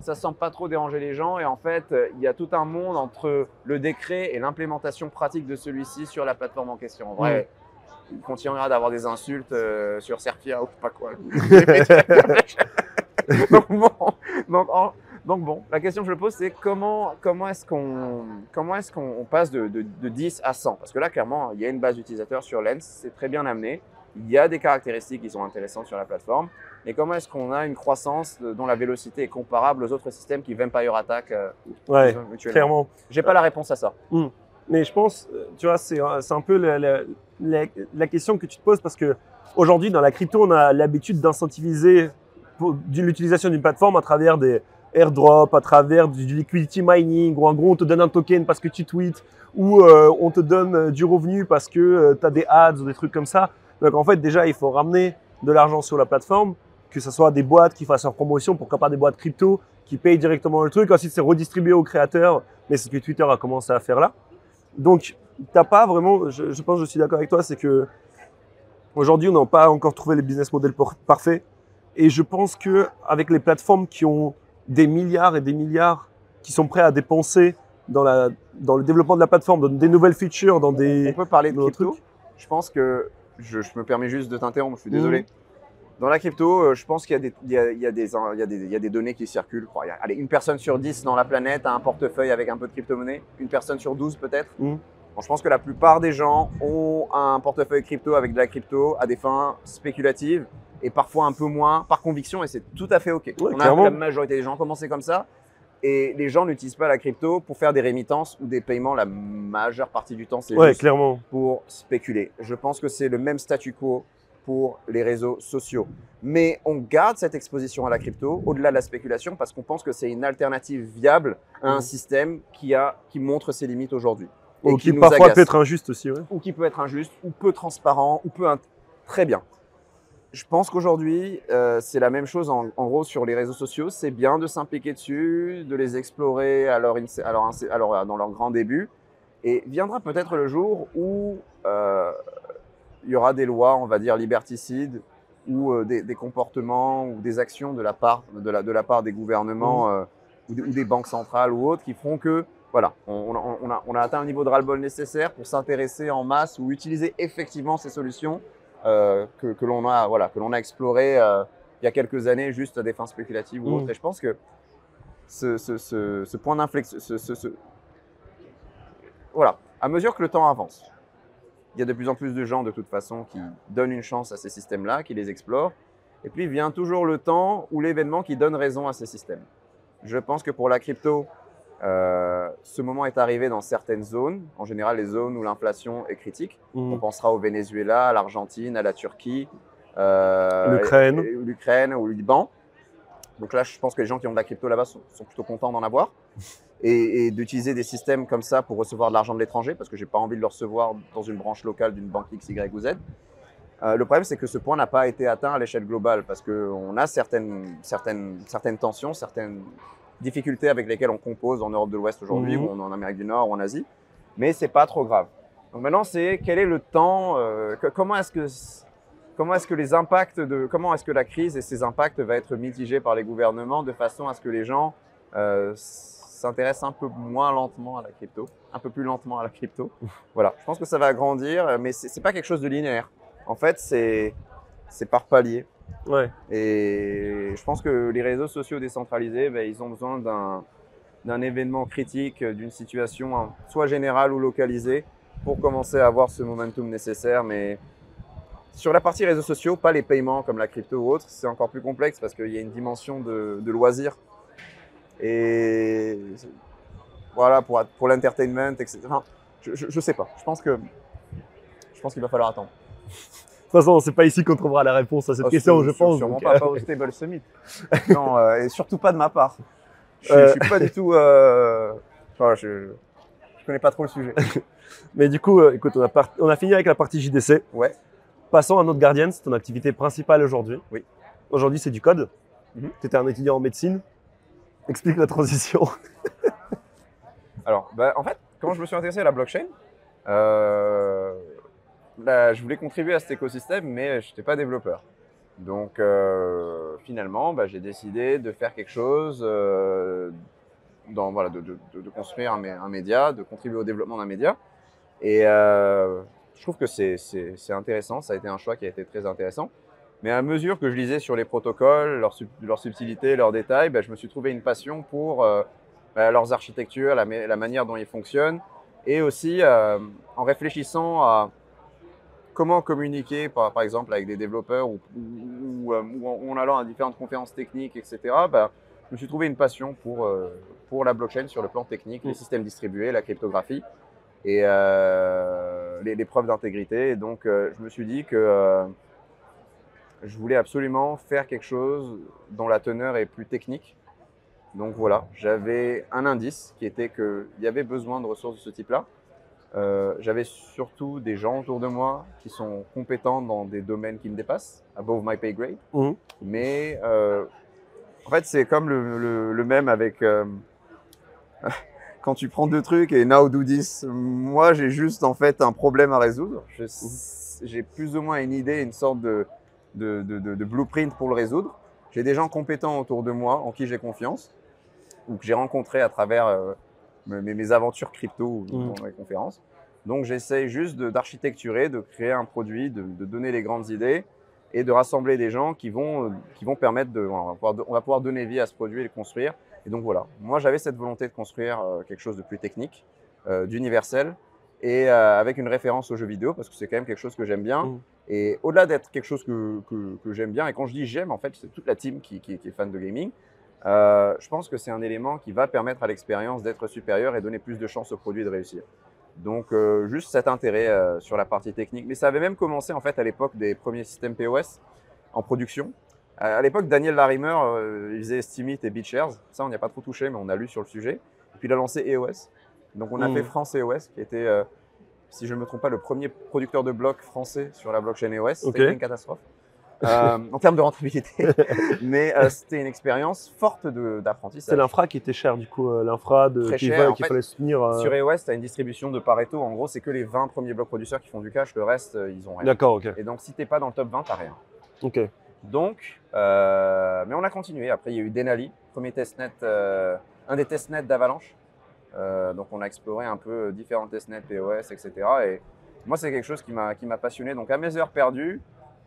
ça semble pas trop déranger les gens. Et en fait, il y a tout un monde entre le décret et l'implémentation pratique de celui-ci sur la plateforme en question. En vrai, il continuera d'avoir des insultes sur Serpia ou pas quoi. Donc bon, la question que je pose, c'est comment est-ce qu'on passe de 10 à 100 ? Parce que là, clairement, il y a une base d'utilisateurs sur Lens, c'est très bien amené. Il y a des caractéristiques qui sont intéressantes sur la plateforme. Mais comment est-ce qu'on a une croissance dont la vélocité est comparable aux autres systèmes qui Vampire Attack ouais, clairement. J'ai pas la réponse à ça. Mais je pense, tu vois, c'est un peu la question que tu te poses parce qu'aujourd'hui, dans la crypto, on a l'habitude d'incentiviser l'utilisation d'une plateforme à travers des airdrops, à travers du liquidity mining, où en gros on te donne un token parce que tu tweets, ou on te donne du revenu parce que tu as des ads ou des trucs comme ça. Donc en fait déjà il faut ramener de l'argent sur la plateforme, que ce soit des boîtes qui fassent leur promotion, pourquoi pas des boîtes crypto qui payent directement le truc, ensuite c'est redistribué aux créateurs, mais c'est ce que Twitter a commencé à faire là. Donc t'as pas vraiment, je pense que je suis d'accord avec toi, c'est que aujourd'hui on n'a pas encore trouvé les business models parfaits, et je pense qu'avec les plateformes qui ont des milliards et des milliards qui sont prêts à dépenser dans le développement de la plateforme, dans des nouvelles features, dans des... On peut parler de crypto. Je pense que, je me permets juste de t'interrompre, je suis désolé. Dans la crypto, je pense qu'il y a des données qui circulent. Allez, une personne sur 10 dans la planète a un portefeuille avec un peu de crypto-monnaie, une personne sur 12 peut-être. Bon, je pense que la plupart des gens ont un portefeuille crypto avec de la crypto à des fins spéculatives. Et parfois un peu moins, par conviction, et c'est tout à fait OK. Ouais, la majorité des gens ont commencé comme ça, et les gens n'utilisent pas la crypto pour faire des rémittances ou des paiements. La majeure partie du temps, c'est juste pour spéculer. Je pense que c'est le même statu quo pour les réseaux sociaux. Mais on garde cette exposition à la crypto, au-delà de la spéculation, parce qu'on pense que c'est une alternative viable à un système qui montre ses limites aujourd'hui. Ou qui parfois peut être injuste aussi. Ouais. Ou qui peut être injuste, ou peu transparent, ou peu... Très bien. Je pense qu'aujourd'hui, c'est la même chose en gros sur les réseaux sociaux. C'est bien de s'impliquer dessus, de les explorer dans leur grand début. Et viendra peut-être le jour où il y aura des lois, on va dire, liberticides ou des comportements ou des actions de la part des gouvernements ou des banques centrales ou autres qui feront que, voilà, on a atteint un niveau de ras-le-bol nécessaire pour s'intéresser en masse ou utiliser effectivement ces solutions que l'on a, voilà, exploré il y a quelques années juste à des fins spéculatives ou autres. Et je pense que ce point d'inflexion, voilà, à mesure que le temps avance, il y a de plus en plus de gens de toute façon qui donnent une chance à ces systèmes-là, qui les explorent. Et puis vient toujours le temps ou l'événement qui donne raison à ces systèmes. Je pense que pour la crypto, ce moment est arrivé dans certaines zones, en général les zones où l'inflation est critique. On pensera au Venezuela, à l'Argentine, à la Turquie, l'Ukraine ou le Liban. Donc là, je pense que les gens qui ont de la crypto là-bas sont plutôt contents d'en avoir et d'utiliser des systèmes comme ça pour recevoir de l'argent de l'étranger, parce que j'ai pas envie de le recevoir dans une branche locale d'une banque X, Y ou Z. Le problème, c'est que ce point n'a pas été atteint à l'échelle globale parce qu'on a certaines tensions, certaines difficultés avec lesquelles on compose en Europe de l'Ouest aujourd'hui, ou en Amérique du Nord, ou en Asie, mais c'est pas trop grave. Donc maintenant, c'est quel est le temps, comment est-ce que la crise et ses impacts va être mitigés par les gouvernements de façon à ce que les gens s'intéressent un peu plus lentement à la crypto. Voilà, je pense que ça va grandir, mais c'est pas quelque chose de linéaire. En fait, c'est par palier. Ouais. Et je pense que les réseaux sociaux décentralisés, ils ont besoin d'un événement critique, d'une situation soit générale ou localisée pour commencer à avoir ce momentum nécessaire. Mais sur la partie réseaux sociaux, pas les paiements comme la crypto ou autre, c'est encore plus complexe parce qu'il y a une dimension de loisir. Et voilà, pour l'entertainment, etc. Enfin, je sais pas, je pense qu'il va falloir attendre. De toute façon, c'est pas ici qu'on trouvera la réponse à cette question, je pense. Sûrement pas au Stable Summit. Non, et surtout pas de ma part. Je suis pas du tout Enfin, je connais pas trop le sujet. Mais du coup, écoute, on a fini avec la partie JDC. Ouais. Passons à Node Guardians, c'est ton activité principale aujourd'hui. Oui. Aujourd'hui, c'est du code. Tu étais un étudiant en médecine. Explique la transition. Alors, bah, en fait, quand je me suis intéressé à la blockchain, là, je voulais contribuer à cet écosystème, mais je n'étais pas développeur. Donc, finalement, bah, j'ai décidé de faire quelque chose, voilà, de construire un média, de contribuer au développement d'un média. Et je trouve que c'est intéressant, ça a été un choix qui a été très intéressant. Mais à mesure que je lisais sur les protocoles, leur subtilité, leurs détails, bah, je me suis trouvé une passion pour leurs architectures, la manière dont ils fonctionnent. Et aussi, en réfléchissant à comment communiquer, par exemple, avec des développeurs ou en allant à différentes conférences techniques, etc., bah, je me suis trouvé une passion pour la blockchain sur le plan technique, les systèmes distribués, la cryptographie et les preuves d'intégrité. Et donc, je me suis dit que je voulais absolument faire quelque chose dont la teneur est plus technique. Donc voilà, j'avais un indice qui était qu'il y avait besoin de ressources de ce type-là. J'avais surtout des gens autour de moi qui sont compétents dans des domaines qui me dépassent, above my pay grade. Mais en fait, c'est comme le même avec quand tu prends deux trucs et now do this. Moi, j'ai juste en fait un problème à résoudre. J'ai plus ou moins une idée, une sorte de blueprint pour le résoudre. J'ai des gens compétents autour de moi en qui j'ai confiance ou que j'ai rencontrés à travers mes aventures crypto dans les conférences. Donc, j'essaye juste d'architecturer, de créer un produit, de donner les grandes idées et de rassembler des gens qui vont permettre on va pouvoir donner vie à ce produit et le construire. Et donc, voilà. Moi, j'avais cette volonté de construire quelque chose de plus technique, d'universel et avec une référence aux jeux vidéo parce que c'est quand même quelque chose que j'aime bien. Et au-delà d'être quelque chose que j'aime bien, et quand je dis j'aime, en fait, c'est toute la team qui est fan de gaming, je pense que c'est un élément qui va permettre à l'expérience d'être supérieure et donner plus de chances au produit de réussir. Donc, juste cet intérêt sur la partie technique. Mais ça avait même commencé, en fait, à l'époque des premiers systèmes POS en production. À l'époque, Daniel Larimer, il faisait Steemit et BitShares. Ça, on n'y a pas trop touché, mais on a lu sur le sujet. Et puis, il a lancé EOS. Donc, on a fait France EOS, qui était... si je ne me trompe pas, le premier producteur de blocs français sur la blockchain EOS. C'était une catastrophe en termes de rentabilité. Mais c'était une expérience forte d'apprentissage. C'est l'infra qui était cher, du coup, l'infra qu'il fallait soutenir. Sur EOS, tu as une distribution de Pareto. En gros, c'est que les 20 premiers blocs producteurs qui font du cash, le reste, ils n'ont rien. D'accord, ok. Et donc, si tu n'es pas dans le top 20, tu n'as rien. Ok. Donc, mais on a continué. Après, il y a eu Denali, premier testnet, un des testnets d'Avalanche. Donc, on a exploré un peu différents testnets, POS, etc. Et moi, c'est quelque chose qui m'a passionné. Donc, à mes heures perdues,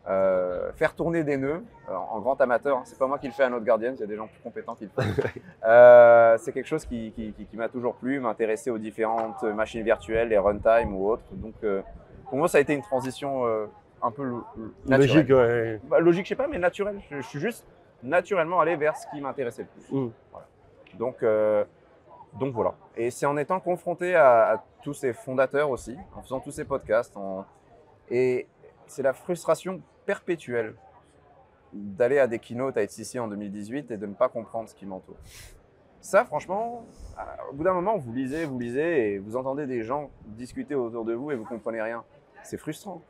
faire tourner des nœuds en grand amateur, hein, c'est pas moi qui le fais à Node Guardians, il y a des gens plus compétents qui le font. C'est quelque chose qui m'a toujours plu, m'intéresser aux différentes machines virtuelles, les runtime ou autres. Donc, pour moi, ça a été une transition un peu naturelle. Logique, ouais. Bah, logique, je sais pas, mais naturelle. Je suis juste naturellement allé vers ce qui m'intéressait le plus. Voilà. Donc voilà. Et c'est en étant confronté à tous ces fondateurs aussi, en faisant tous ces podcasts. Et c'est la frustration perpétuelle d'aller à des keynotes à HCC en 2018 et de ne pas comprendre ce qui m'entoure. Ça, franchement, au bout d'un moment, vous lisez et vous entendez des gens discuter autour de vous et vous ne comprenez rien. C'est frustrant.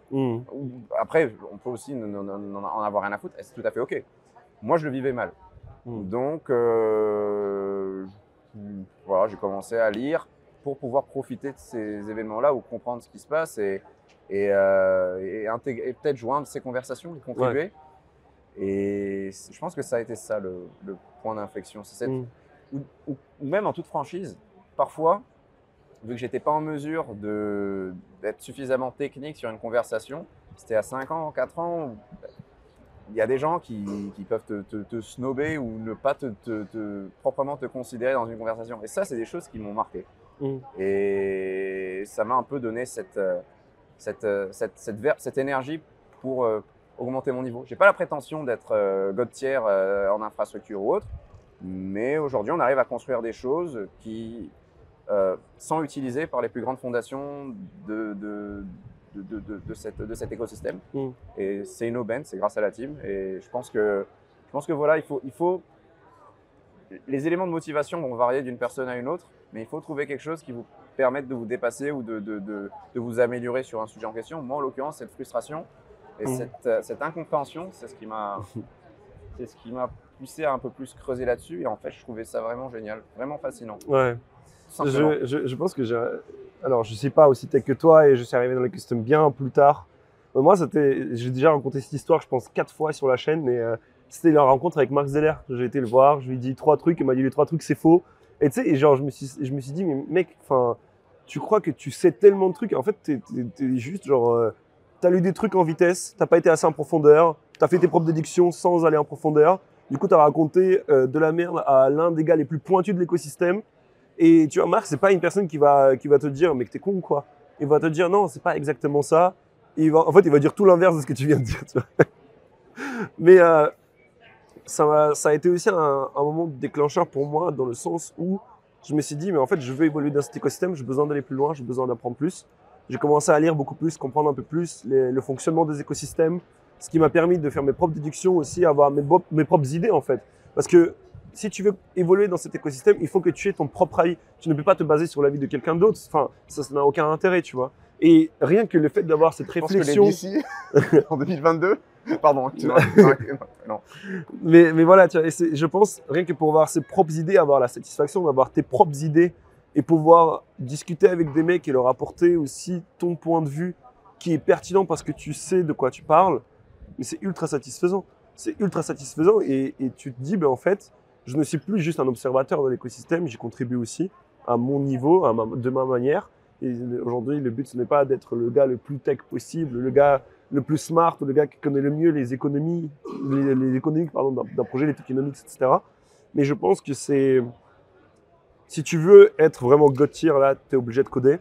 Après, on peut aussi en avoir rien à foutre. C'est tout à fait OK. Moi, je le vivais mal. Donc... voilà, j'ai commencé à lire pour pouvoir profiter de ces événements-là ou comprendre ce qui se passe et peut-être joindre ces conversations et contribuer. Ouais. Et je pense que ça a été ça le point d'inflexion. Ou même en toute franchise, parfois, vu que je n'étais pas en mesure d'être suffisamment technique sur une conversation, c'était à 5 ans, 4 ans, il y a des gens qui peuvent te snober ou ne pas proprement te considérer dans une conversation. Et ça, c'est des choses qui m'ont marqué. Et ça m'a un peu donné cette énergie pour augmenter mon niveau. Je n'ai pas la prétention d'être God tier en infrastructure ou autre, mais aujourd'hui, on arrive à construire des choses qui sont utilisées par les plus grandes fondations de cet écosystème. Et c'est une aubaine, c'est grâce à la team. Et je pense que voilà, il faut les éléments de motivation vont varier d'une personne à une autre, mais il faut trouver quelque chose qui vous permette de vous dépasser ou de vous améliorer sur un sujet en question. Moi, en l'occurrence, cette frustration et cette incompréhension, c'est ce qui m'a poussé à un peu plus creuser là-dessus. Et en fait, je trouvais ça vraiment génial, vraiment fascinant. Ouais. Je pense que j'ai... Alors, je ne suis pas aussi tech que toi et je suis arrivé dans les customs bien plus tard. Moi, j'ai déjà raconté cette histoire, je pense, 4 fois sur la chaîne. Mais c'était la rencontre avec Marc Zeller. J'ai été le voir, je lui ai dit 3 trucs, il m'a dit les 3 trucs, c'est faux. Et tu sais, genre, je me suis dit, mais mec, tu crois que tu sais tellement de trucs. En fait, t'es juste genre, t'as lu des trucs en vitesse, t'as pas été assez en profondeur, t'as fait tes propres déductions sans aller en profondeur. Du coup, t'as raconté de la merde à l'un des gars les plus pointus de l'écosystème. Et tu vois, Marc, c'est pas une personne qui va te dire, mais que t'es con ou quoi. Il va te dire, non, c'est pas exactement ça. En fait, il va dire tout l'inverse de ce que tu viens de dire. Tu vois. Mais ça a été aussi un moment déclencheur pour moi, dans le sens où je me suis dit, mais en fait, je veux évoluer dans cet écosystème, j'ai besoin d'aller plus loin, j'ai besoin d'apprendre plus. J'ai commencé à lire beaucoup plus, comprendre un peu plus le fonctionnement des écosystèmes, ce qui m'a permis de faire mes propres déductions aussi, avoir mes propres idées en fait. Parce que si tu veux évoluer dans cet écosystème, il faut que tu aies ton propre avis. Tu ne peux pas te baser sur l'avis de quelqu'un d'autre, enfin, ça n'a aucun intérêt, tu vois. Et rien que le fait d'avoir cette réflexion… Je pense que les DC, en 2022… Pardon, non. Mais voilà, tu vois, je pense, rien que pour avoir ses propres idées, avoir la satisfaction d'avoir tes propres idées et pouvoir discuter avec des mecs et leur apporter aussi ton point de vue qui est pertinent parce que tu sais de quoi tu parles, mais c'est ultra satisfaisant. C'est ultra satisfaisant et tu te dis, ben en fait, je ne suis plus juste un observateur de l'écosystème, j'y contribue aussi à mon niveau, de ma manière. Et aujourd'hui, le but, ce n'est pas d'être le gars le plus tech possible, le gars le plus smart, le gars qui connaît le mieux les économies, d'un projet, les tokenomics, etc. Mais je pense que c'est… Si tu veux être vraiment God-tier, là, tu es obligé de coder.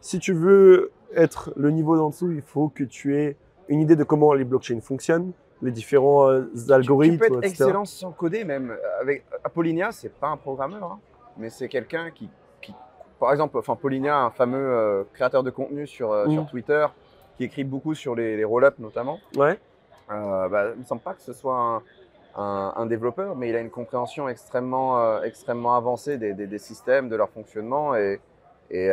Si tu veux être le niveau d'en dessous, il faut que tu aies une idée de comment les blockchains fonctionnent, les différents algorithmes, etc. Tu peux être excellent sans coder même. Avec Apollinia, c'est pas un programmeur, hein, mais c'est quelqu'un qui… Par exemple, enfin, Apollinia, un fameux créateur de contenu sur Twitter, qui écrit beaucoup sur les roll-ups notamment. Ouais. Il ne semble pas que ce soit un développeur, mais il a une compréhension extrêmement avancée des systèmes, de leur fonctionnement. En fait,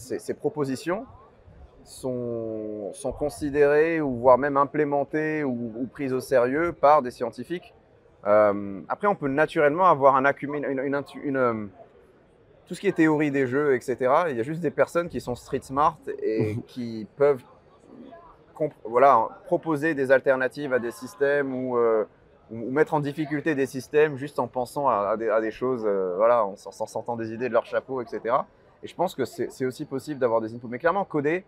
ces propositions sont considérées, ou voire même implémentées ou prises au sérieux par des scientifiques. Après, on peut naturellement avoir un acumen, tout ce qui est théorie des jeux, etc., il y a juste des personnes qui sont street smart et qui peuvent proposer des alternatives à des systèmes ou mettre en difficulté des systèmes juste en pensant à des choses, en sortant des idées de leur chapeau, etc. Et je pense que c'est aussi possible d'avoir des inputs. Mais clairement, coder,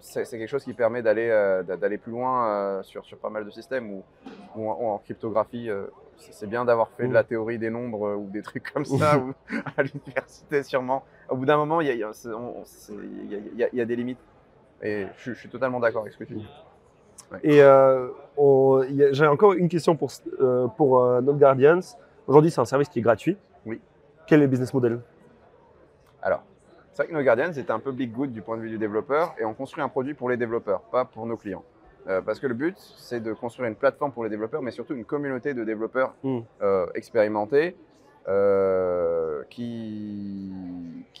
c'est quelque chose qui permet d'aller plus loin sur pas mal de systèmes ou en cryptographie. C'est bien d'avoir fait de la théorie des nombres ou des trucs comme ça à l'université sûrement. Au bout d'un moment, il y a des limites. Et je suis totalement d'accord avec ce que tu dis. Ouais. Et j'ai encore une question pour Node Guardians. Aujourd'hui, c'est un service qui est gratuit. Oui. Quel est le business model? Alors, c'est vrai que Node Guardians est un public good du point de vue du développeur et on construit un produit pour les développeurs, pas pour nos clients. Parce que le but, c'est de construire une plateforme pour les développeurs, mais surtout une communauté de développeurs expérimentés qui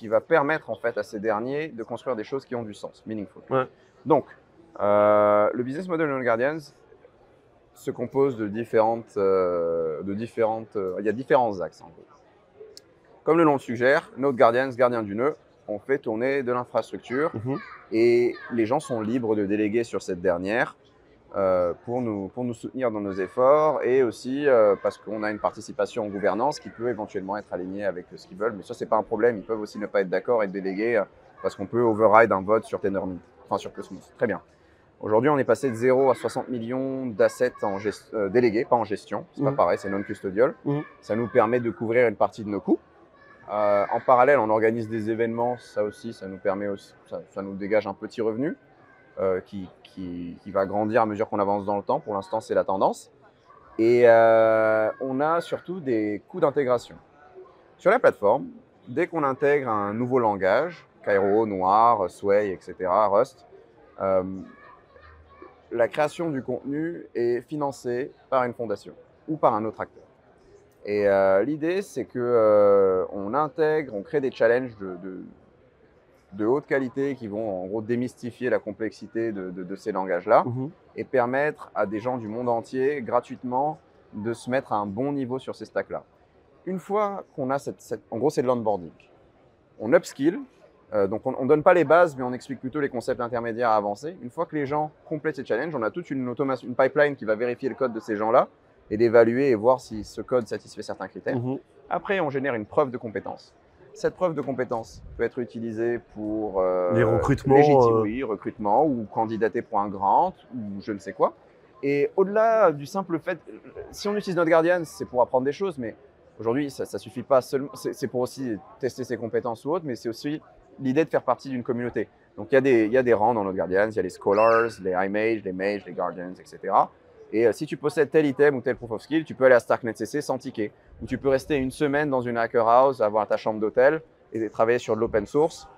va permettre en fait à ces derniers de construire des choses qui ont du sens, meaningful. Ouais. Donc, le business model de Node Guardians se compose de différentes… il y a différents axes en gros. Comme le nom le suggère, Node Guardians, gardien du nœud, on fait tourner de l'infrastructure et les gens sont libres de déléguer sur cette dernière pour nous soutenir dans nos efforts et aussi parce qu'on a une participation en gouvernance qui peut éventuellement être alignée avec ce qu'ils veulent. Mais ça, ce n'est pas un problème. Ils peuvent aussi ne pas être d'accord et déléguer parce qu'on peut override un vote sur Tenormint, enfin sur Cosmos. Très bien. Aujourd'hui, on est passé de 0 à 60 millions d'assets délégués, pas en gestion. C'est pas pareil, c'est non-custodial. Ça nous permet de couvrir une partie de nos coûts. En parallèle, on organise des événements, ça nous dégage un petit revenu qui va grandir à mesure qu'on avance dans le temps. Pour l'instant, c'est la tendance. Et on a surtout des coûts d'intégration. Sur la plateforme, dès qu'on intègre un nouveau langage, Cairo, Noir, Sway, etc., Rust, la création du contenu est financée par une fondation ou par un autre acteur. Et l'idée, c'est qu'on intègre, on crée des challenges de haute qualité qui vont en gros démystifier la complexité de ces langages-là et permettre à des gens du monde entier, gratuitement, de se mettre à un bon niveau sur ces stacks-là. Une fois qu'on a en gros, c'est de l'onboarding. On upskill, donc on ne donne pas les bases, mais on explique plutôt les concepts intermédiaires à avancer. Une fois que les gens complètent ces challenges, on a toute une pipeline qui va vérifier le code de ces gens-là et d'évaluer et voir si ce code satisfait certains critères. Après, on génère une preuve de compétence. Cette preuve de compétence peut être utilisée pour les recrutements, recrutement ou candidater pour un grant ou je ne sais quoi. Et au-delà du simple fait, si on utilise Node Guardians, c'est pour apprendre des choses, mais aujourd'hui, ça ne suffit pas seulement. C'est pour aussi tester ses compétences ou autre, mais c'est aussi l'idée de faire partie d'une communauté. Donc, il y a des rangs dans Node Guardians, il y a les Scholars, les High Mages, les Mages, les Guardians, etc. Et si tu possèdes tel item ou tel proof of skill, tu peux aller à Starknet CC sans ticket. Ou tu peux rester une semaine dans une hacker house, avoir ta chambre d'hôtel et travailler sur de l'open source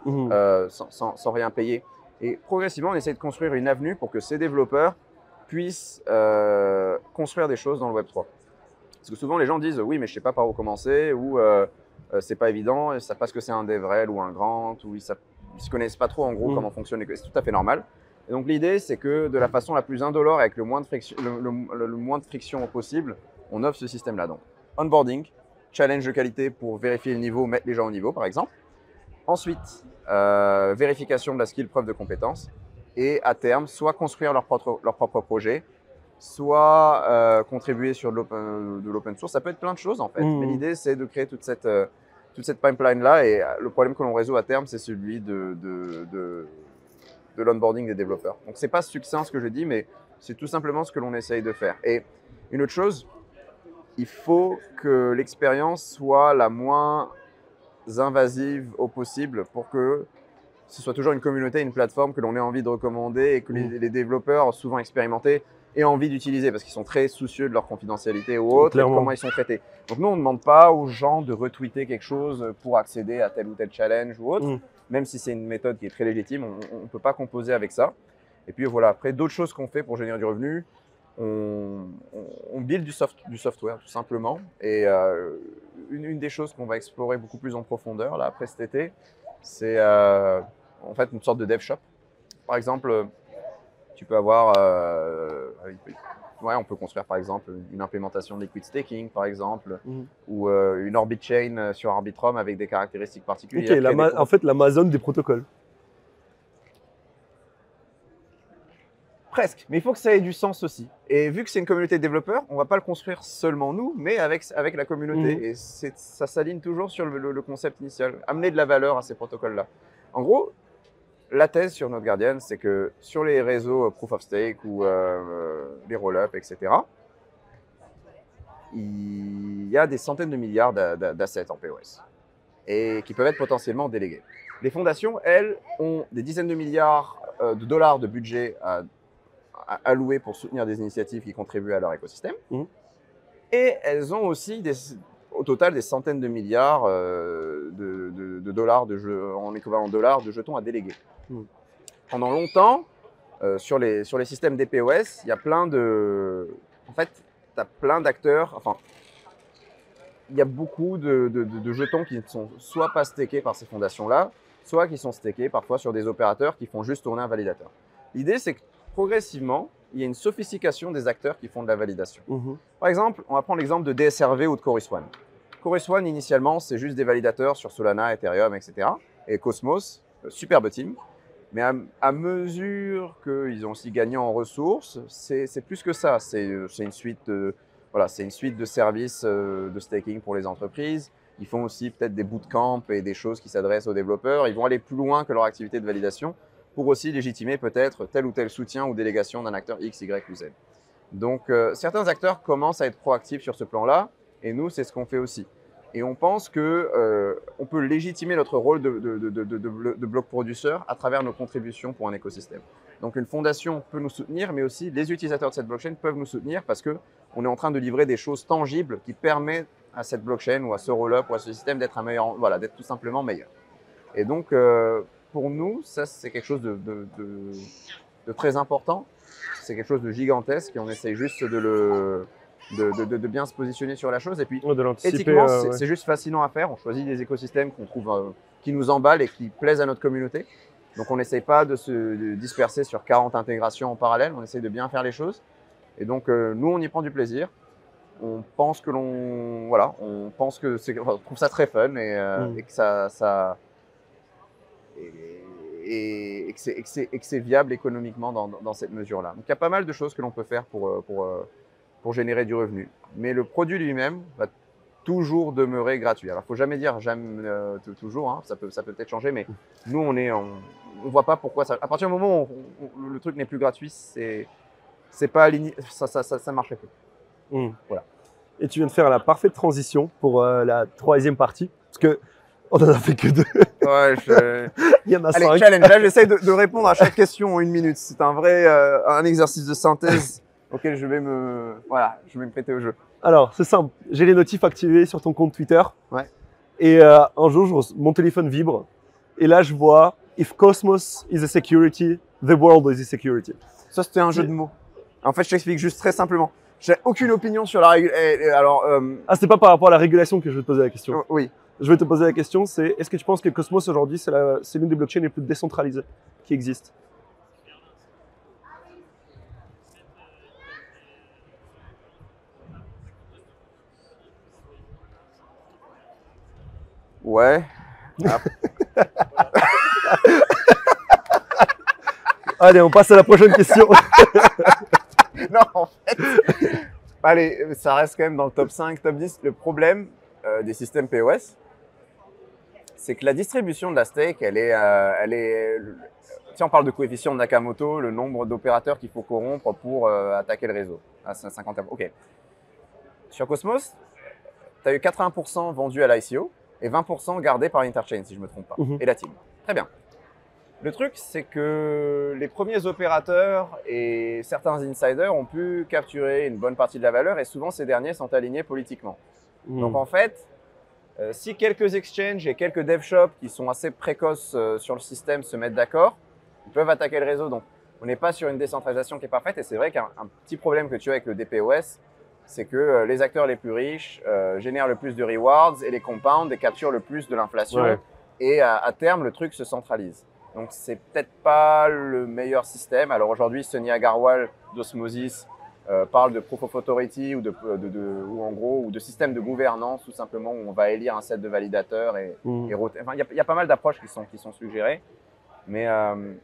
sans rien payer. Et progressivement, on essaie de construire une avenue pour que ces développeurs puissent construire des choses dans le Web3. Parce que souvent, les gens disent « oui, mais je ne sais pas par où commencer » ou « c'est pas évident, ils ne savent pas ce que c'est un DevRel ou un grant » ou ils ne se connaissent pas trop en gros comment fonctionne. C'est tout à fait normal. Et donc l'idée, c'est que de la façon la plus indolore, avec le moins de friction possible, on offre ce système-là. Donc, onboarding, challenge de qualité pour vérifier le niveau, mettre les gens au niveau, par exemple. Ensuite, vérification de la skill, preuve de compétence. Et à terme, soit construire leur propre projet, soit contribuer sur de l'open source. Ça peut être plein de choses, en fait. Mais l'idée, c'est de créer toute cette pipeline-là. Et le problème que l'on résout à terme, c'est celui de l'onboarding des développeurs. Donc, ce n'est pas succinct ce que je dis, mais c'est tout simplement ce que l'on essaye de faire. Et une autre chose, il faut que l'expérience soit la moins invasive au possible pour que ce soit toujours une communauté, une plateforme que l'on ait envie de recommander et que les développeurs, souvent expérimentés, aient envie d'utiliser parce qu'ils sont très soucieux de leur confidentialité ou autre, et de comment ils sont traités. Donc, nous, on ne demande pas aux gens de retweeter quelque chose pour accéder à tel ou tel challenge ou autre. Même si c'est une méthode qui est très légitime, on ne peut pas composer avec ça. Et puis voilà, après, d'autres choses qu'on fait pour générer du revenu, on build du software, tout simplement. Et une des choses qu'on va explorer beaucoup plus en profondeur, là, après cet été, c'est en fait une sorte de dev shop. Par exemple, tu peux avoir… on peut construire par exemple une implémentation de liquid staking, par exemple, ou une orbit chain sur Arbitrum avec des caractéristiques particulières. Okay, en fait, l'Amazon des protocoles. Presque, mais il faut que ça ait du sens aussi. Et vu que c'est une communauté de développeurs, on ne va pas le construire seulement nous, mais avec la communauté. Et ça s'aligne toujours sur le concept initial, amener de la valeur à ces protocoles-là. En gros, la thèse sur Node Guardians, c'est que sur les réseaux Proof of Stake ou les roll-up, etc., il y a des centaines de milliards d'assets en POS et qui peuvent être potentiellement délégués. Les fondations, elles, ont des dizaines de milliards de dollars de budget à allouer pour soutenir des initiatives qui contribuent à leur écosystème. Et elles ont aussi au total des centaines de milliards de dollars de jeux, en équivalent dollars de jetons à déléguer. Pendant longtemps, sur les systèmes des POS, il y a plein de… En fait, tu as plein d'acteurs… Enfin, il y a beaucoup de jetons qui ne sont soit pas stakés par ces fondations-là, soit qui sont stakés parfois sur des opérateurs qui font juste tourner un validateur. L'idée, c'est que progressivement, il y a une sophistication des acteurs qui font de la validation. Par exemple, on va prendre l'exemple de DSRV ou de Chorus One. Chorus One, initialement, c'est juste des validateurs sur Solana, Ethereum, etc. Et Cosmos, superbe team. Mais à mesure qu'ils ont aussi gagné en ressources, c'est plus que ça. C'est une suite de services de staking pour les entreprises. Ils font aussi peut-être des bootcamps et des choses qui s'adressent aux développeurs. Ils vont aller plus loin que leur activité de validation pour aussi légitimer peut-être tel ou tel soutien ou délégation d'un acteur X, Y ou Z. Donc, certains acteurs commencent à être proactifs sur ce plan-là, et nous, c'est ce qu'on fait aussi. Et on pense qu'on peut légitimer notre rôle de bloc produceur à travers nos contributions pour un écosystème. Donc, une fondation peut nous soutenir, mais aussi les utilisateurs de cette blockchain peuvent nous soutenir parce qu'on est en train de livrer des choses tangibles qui permettent à cette blockchain ou à ce roll-up ou à ce système d'être tout simplement meilleur. Et donc, pour nous, ça, c'est quelque chose de très important. C'est quelque chose de gigantesque et on essaye juste de bien se positionner sur la chose. Et puis, éthiquement, c'est juste fascinant à faire. On choisit des écosystèmes qu'on trouve, qui nous emballent et qui plaisent à notre communauté. Donc, on n'essaye pas de se disperser sur 40 intégrations en parallèle. On essaye de bien faire les choses. Et donc, nous, on y prend du plaisir. On pense que l'on, voilà, on pense que c'est, on trouve ça très fun et que ça, et que c'est viable économiquement dans cette mesure-là. Donc, il y a pas mal de choses que l'on peut faire pour générer du revenu. Mais le produit lui-même va toujours demeurer gratuit. Alors, il ne faut jamais dire jamais, toujours, hein, ça peut peut-être changer, mais nous, on voit pas pourquoi ça… À partir du moment où le truc n'est plus gratuit, c'est pas aligné, ça marche plus. Voilà. Et tu viens de faire la parfaite transition pour la troisième partie, parce que on n'en a fait que deux. Ouais, il y en a cinq. Allez, challenge. Là, j'essaie de répondre à chaque question en 1 minute. C'est un vrai un exercice de synthèse auquel je vais me prêter au jeu. Alors, c'est simple. J'ai les notifs activés sur ton compte Twitter. Ouais. Et un jour, mon téléphone vibre. Et là, je vois « If Cosmos is a security, the world is a security ». Ça, c'était un jeu de mots. En fait, je t'explique juste très simplement. J'ai aucune opinion sur la régulation. Alors, ah, c'est pas par rapport à la régulation que je vais te poser la question. Oui. Je vais te poser la question, c'est est-ce que tu penses que Cosmos aujourd'hui, c'est l'une des blockchains les plus décentralisées qui existent? Ouais. Ah. Allez, on passe à la prochaine question. Non, en fait, allez, ça reste quand même dans le top 5, top 10. Le problème des systèmes POS, c'est que la distribution de la stake, elle est. Si on parle de coefficient de Nakamoto, le nombre d'opérateurs qu'il faut corrompre pour attaquer le réseau, à 50. Ok. Sur Cosmos, tu as eu 80% vendus à l'ICO et 20% gardés par Interchain, si je ne me trompe pas, et la team. Très bien. Le truc, c'est que les premiers opérateurs et certains insiders ont pu capturer une bonne partie de la valeur et souvent ces derniers sont alignés politiquement. Donc en fait, si quelques exchanges et quelques dev shops qui sont assez précoces sur le système se mettent d'accord, ils peuvent attaquer le réseau. Donc on n'est pas sur une décentralisation qui est parfaite et c'est vrai qu'un petit problème que tu as avec le DPoS, c'est que les acteurs les plus riches génèrent le plus de rewards et les compounds et capturent le plus de l'inflation et à terme, le truc se centralise. Donc, c'est peut-être pas le meilleur système. Alors aujourd'hui, Sonia Agarwal d'Osmosis parle de Proof of Authority ou en gros de système de gouvernance, tout simplement, où on va élire un set de validateurs et roter. Enfin, il y a pas mal d'approches qui sont suggérées, mais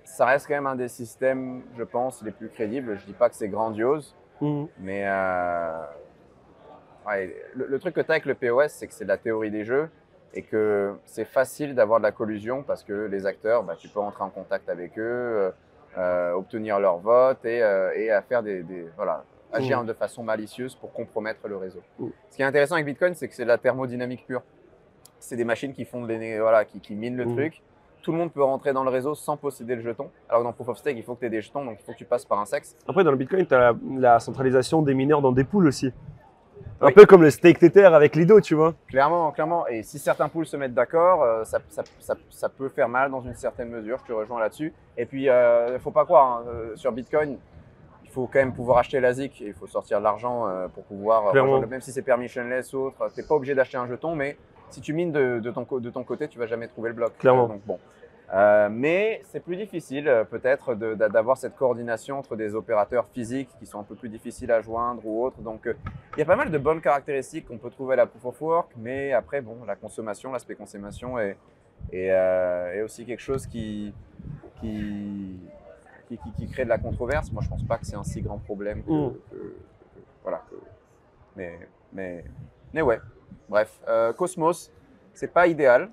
ça reste quand même un des systèmes, je pense, les plus crédibles. Je dis pas que c'est grandiose, mais ouais, le truc que tu as avec le POS, c'est que c'est de la théorie des jeux. Et que c'est facile d'avoir de la collusion parce que les acteurs, bah, tu peux entrer en contact avec eux, obtenir leur vote et à faire agir de façon malicieuse pour compromettre le réseau. Ce qui est intéressant avec Bitcoin, c'est que c'est de la thermodynamique pure. C'est des machines qui font qui minent le truc. Tout le monde peut rentrer dans le réseau sans posséder le jeton. Alors que dans Proof of Stake, il faut que tu aies des jetons, donc il faut que tu passes par un sexe. Après, dans le Bitcoin, tu as la centralisation des mineurs dans des pools aussi. Un peu comme le stake tether avec Lido, tu vois. Clairement, clairement. Et si certains pools se mettent d'accord, ça peut faire mal dans une certaine mesure. Je te rejoins là-dessus. Et puis, il ne faut pas croire. Hein. Sur Bitcoin, il faut quand même pouvoir acheter la ZIC. Il faut sortir de l'argent pour pouvoir… Même si c'est permissionless ou autre, tu n'es pas obligé d'acheter un jeton. Mais si tu mines de ton côté, tu ne vas jamais trouver le bloc. Clairement. Donc, bon. Mais c'est plus difficile peut-être d'avoir cette coordination entre des opérateurs physiques qui sont un peu plus difficiles à joindre ou autres. Donc, il y a pas mal de bonnes caractéristiques qu'on peut trouver à la Proof of Work, mais après, bon, l'aspect consommation est aussi quelque chose qui crée de la controverse. Moi, je pense pas que c'est un si grand problème. Mais ouais, bref. Cosmos, c'est pas idéal.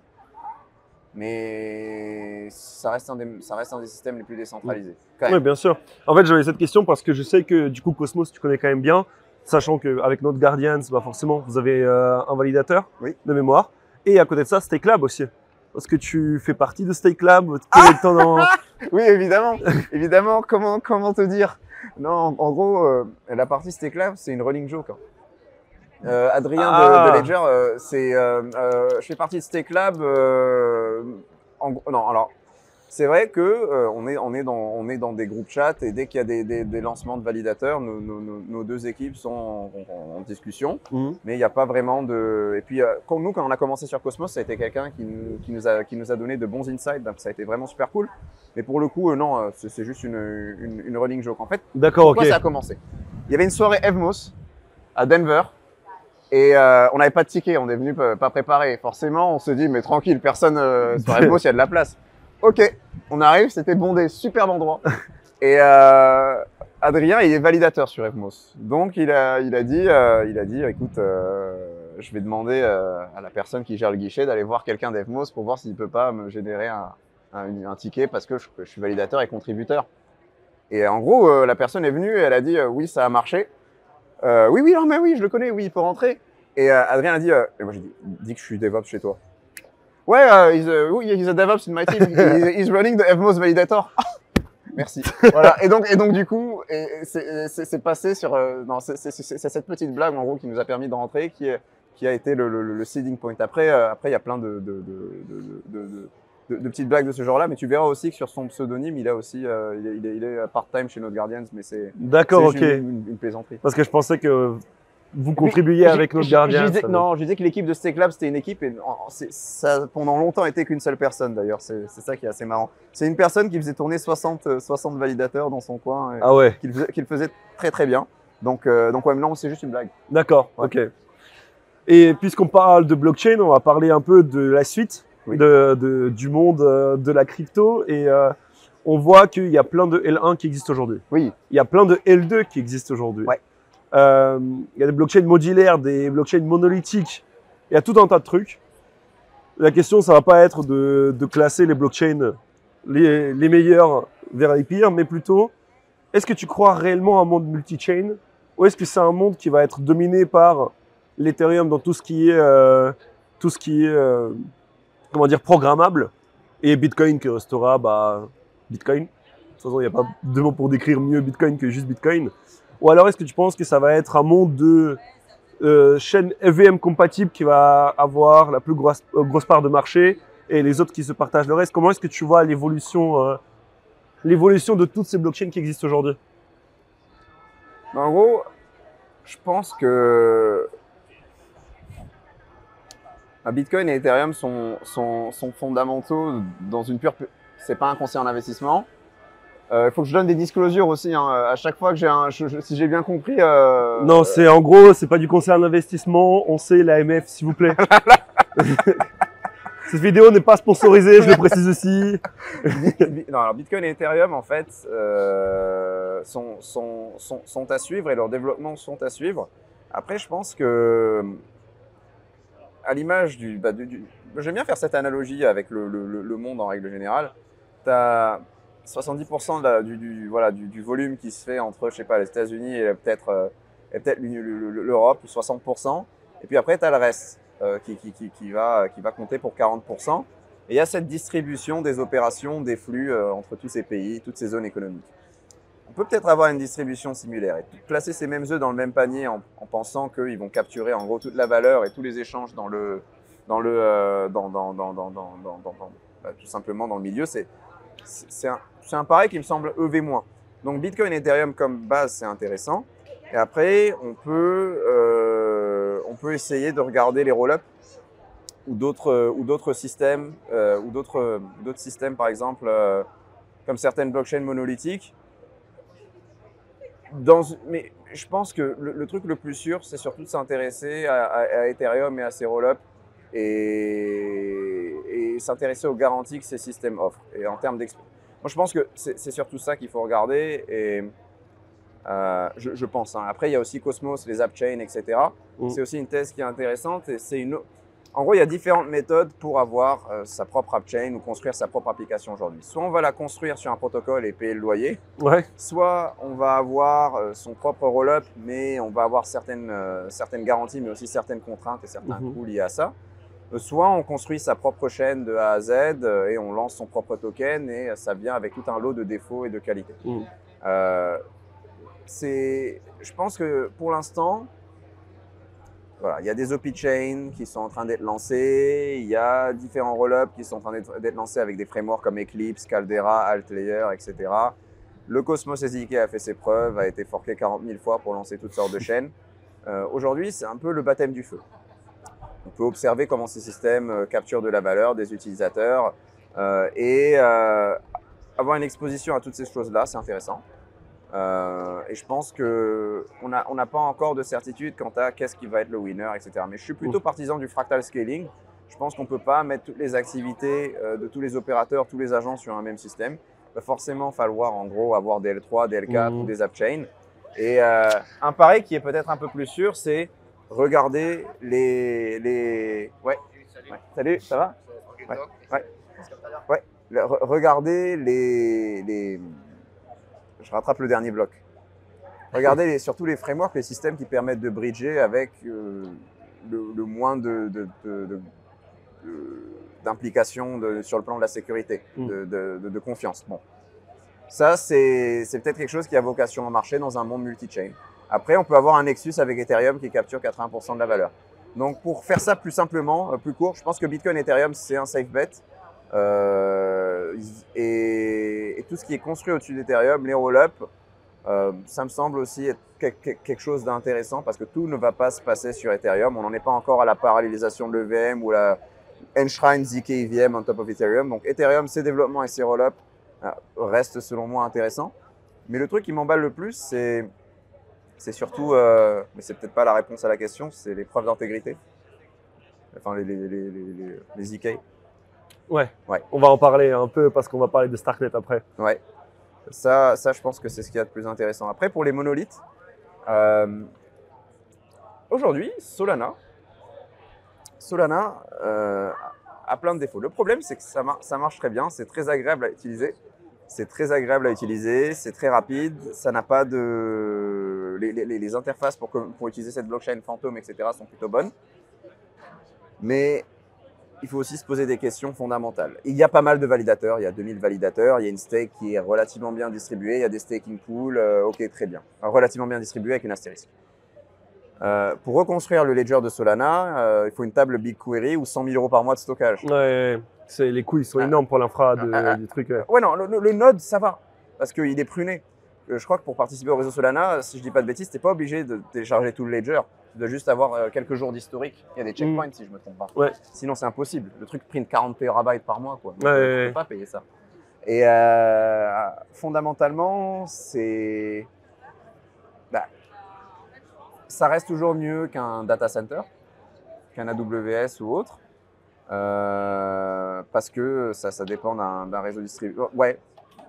Mais ça reste un des systèmes les plus décentralisés. Oui, bien sûr. En fait, j'avais cette question parce que je sais que du coup, Cosmos, tu connais quand même bien, sachant qu'avec Node Guardians, bah forcément, vous avez un validateur de mémoire. Et à côté de ça, StakeLab aussi. Parce que tu fais partie de StakeLab. Oui, évidemment. Évidemment, comment te dire? Non, en gros, la partie StakeLab, c'est une running joke. Adrien de Ledger, je fais partie de StakeLab. c'est vrai que on est dans des groupes chats et dès qu'il y a des lancements de validateurs, nos deux équipes sont en discussion, mais il n'y a pas vraiment de… Et puis quand on a commencé sur Cosmos, ça a été quelqu'un qui nous a donné de bons insights, donc ça a été vraiment super cool. Mais pour le coup, non, c'est juste une running joke en fait. D'accord, ok. Pourquoi ça a commencé? Il y avait une soirée Evmos à Denver. Et on n'avait pas de ticket, on est venu pas préparé. Forcément, on se dit, mais tranquille, personne sur Evmos, il y a de la place. Ok, on arrive, c'était bondé, superbe endroit. Et Adrien, il est validateur sur Evmos. Donc, il a dit, écoute, je vais demander à la personne qui gère le guichet d'aller voir quelqu'un d'Evmos pour voir s'il peut pas me générer un ticket parce que je suis validateur et contributeur. Et en gros, la personne est venue et elle a dit, oui, ça a marché. Oui, non, mais oui, je le connais, oui, il peut rentrer. Et Adrien a dit, et moi j'ai dit, dis que je suis DevOps chez toi. Ouais, he's a DevOps in my team, he's running the Evmos Validator. Merci. Voilà. Et donc du coup, c'est passé sur, c'est cette petite blague en gros qui nous a permis de rentrer, qui a été le seeding point. Après, il y a plein de petites blagues de ce genre-là, mais tu verras aussi que sur son pseudonyme, il a aussi, il est part-time chez Node Guardians, mais c'est okay. une plaisanterie. Parce que je pensais que vous contribuiez avec Node Guardians. Non, je disais que l'équipe de StakeLab, c'était une équipe, et ça pendant longtemps était qu'une seule personne d'ailleurs, c'est ça qui est assez marrant. C'est une personne qui faisait tourner 60 validateurs dans son coin, et ah ouais. Qu'il faisait très très bien. Donc ouais, non, c'est juste une blague. D'accord, ouais. Ok. Et puisqu'on parle de blockchain, on va parler un peu de la suite. Oui. Du monde de la crypto et on voit qu'il y a plein de L1 qui existent aujourd'hui. Oui. Il y a plein de L2 qui existent aujourd'hui. Ouais. Il y a des blockchains modulaires, des blockchains monolithiques. Il y a tout un tas de trucs. La question, ça va pas être de classer les blockchains les meilleurs vers les pires, mais plutôt, est-ce que tu crois réellement à un monde multi-chain ou est-ce que c'est un monde qui va être dominé par l'Ethereum dans tout ce qui est comment dire, programmable, et Bitcoin qui restera Bitcoin. De toute façon, il n'y a pas de mots pour décrire mieux Bitcoin que juste Bitcoin. Ou alors, est-ce que tu penses que ça va être un monde de chaînes EVM compatibles qui va avoir la plus grosse part de marché et les autres qui se partagent le reste? Comment est-ce que tu vois l'évolution de toutes ces blockchains qui existent aujourd'hui? En gros, je pense que Bitcoin et Ethereum sont fondamentaux dans une pure… C'est pas un conseil en investissement. Il faut que je donne des disclosures aussi. Hein. À chaque fois que j'ai si j'ai bien compris… Non, c'est en gros, c'est pas du conseil en investissement. On sait l'AMF, s'il vous plaît. Cette vidéo n'est pas sponsorisée, je le précise aussi. Non, alors Bitcoin et Ethereum, en fait, sont à suivre et leurs développements sont à suivre. Après, je pense que… À l'image du, j'aime bien faire cette analogie avec le monde en règle générale. Tu as 70% du volume qui se fait entre, je sais pas, les États-Unis et peut-être l'Europe, 60%. Et puis après, tu as le reste qui va compter pour 40%. Et il y a cette distribution des opérations, des flux entre tous ces pays, toutes ces zones économiques. On peut peut-être avoir une distribution similaire et placer ces mêmes œufs dans le même panier en pensant qu'ils vont capturer en gros toute la valeur et tous les échanges tout simplement dans le milieu. C'est un pareil qui me semble EV-. Donc Bitcoin et Ethereum comme base, c'est intéressant. Et après, on peut essayer de regarder les roll-up ou d'autres systèmes, par exemple, comme certaines blockchains monolithiques. Mais je pense que le truc le plus sûr, c'est surtout de s'intéresser à Ethereum et à ses roll-up et s'intéresser aux garanties que ces systèmes offrent. Et en termes d'expérience, moi je pense que c'est surtout ça qu'il faut regarder. Et je pense. Hein. Après, il y a aussi Cosmos, les AppChains, etc. C'est aussi une thèse qui est intéressante. Et c'est une… En gros, il y a différentes méthodes pour avoir sa propre AppChain ou construire sa propre application aujourd'hui. Soit on va la construire sur un protocole et payer le loyer, ouais. Soit on va avoir son propre roll-up, mais on va avoir certaines garanties, mais aussi certaines contraintes et certains coûts liés à ça. Soit on construit sa propre chaîne de A à Z et on lance son propre token et ça vient avec tout un lot de défauts et de qualités. Je pense que pour l'instant… Voilà, il y a des OP chains qui sont en train d'être lancés, il y a différents roll-ups qui sont en train d'être lancés avec des frameworks comme Eclipse, Caldera, Altlayer, etc. Le Cosmos SDK a fait ses preuves, a été forqué 40 000 fois pour lancer toutes sortes de chaînes. Aujourd'hui, c'est un peu le baptême du feu. On peut observer comment ces systèmes capturent de la valeur des utilisateurs et avoir une exposition à toutes ces choses-là, c'est intéressant. Et je pense qu'on n'a pas encore de certitude quant à qu'est-ce qui va être le winner, etc. Mais je suis plutôt partisan du fractal scaling. Je pense qu'on ne peut pas mettre toutes les activités de tous les opérateurs, tous les agents sur un même système. Il va forcément falloir en gros avoir des L3, des L4 ou des AppChain. Et un pari qui est peut-être un peu plus sûr, c'est regarder les... Ouais. Salut, ça va? Ouais. Regardez les... Je rattrape le dernier bloc. Regardez surtout les frameworks, les systèmes qui permettent de bridger avec le moins d'implication sur le plan de la sécurité, de confiance. Bon. Ça, c'est peut-être quelque chose qui a vocation à marcher dans un monde multi-chain. Après, on peut avoir un nexus avec Ethereum qui capture 80% de la valeur. Donc, pour faire ça plus simplement, plus court, je pense que Bitcoin et Ethereum, c'est un safe bet. Et tout ce qui est construit au-dessus d'Ethereum, les roll-up, ça me semble aussi être quelque chose d'intéressant parce que tout ne va pas se passer sur Ethereum. On n'en est pas encore à la parallélisation de l'EVM ou la Enshrine ZK EVM on top of Ethereum. Donc Ethereum, ses développements et ses roll-up restent selon moi intéressants. Mais le truc qui m'emballe le plus, c'est surtout, mais c'est peut-être pas la réponse à la question, c'est les preuves d'intégrité, enfin les ZK. Ouais, on va en parler un peu parce qu'on va parler de Starknet après. Ouais, ça je pense que c'est ce qu'il y a de plus intéressant. Après, pour les monolithes, aujourd'hui, Solana a plein de défauts. Le problème, c'est que ça marche très bien, c'est très agréable à utiliser. C'est très rapide, ça n'a pas de... Les interfaces pour utiliser cette blockchain fantôme, etc. sont plutôt bonnes. Mais... il faut aussi se poser des questions fondamentales. Il y a pas mal de validateurs, il y a 2000 validateurs, il y a une stake qui est relativement bien distribuée, il y a des staking pools, ok, très bien. Alors, relativement bien distribuée avec une astérisque. Pour reconstruire le ledger de Solana, il faut une table BigQuery ou 100 000 euros par mois de stockage. Ouais, les coûts, ils sont énormes pour l'infra du truc. Ouais, non, le node, ça va, parce qu'il est pruné. Je crois que pour participer au réseau Solana, si je ne dis pas de bêtises, tu n'es pas obligé de télécharger tout le ledger. Tu dois juste avoir quelques jours d'historique. Il y a des checkpoints si je ne me trompe pas. Ouais. Sinon, c'est impossible. Le truc print 40 térabytes par mois. Quoi. Donc, tu ne peux pas payer ça. Et fondamentalement, c'est... Bah, ça reste toujours mieux qu'un data center, qu'un AWS ou autre. Parce que ça dépend d'un réseau distribué. Ouais.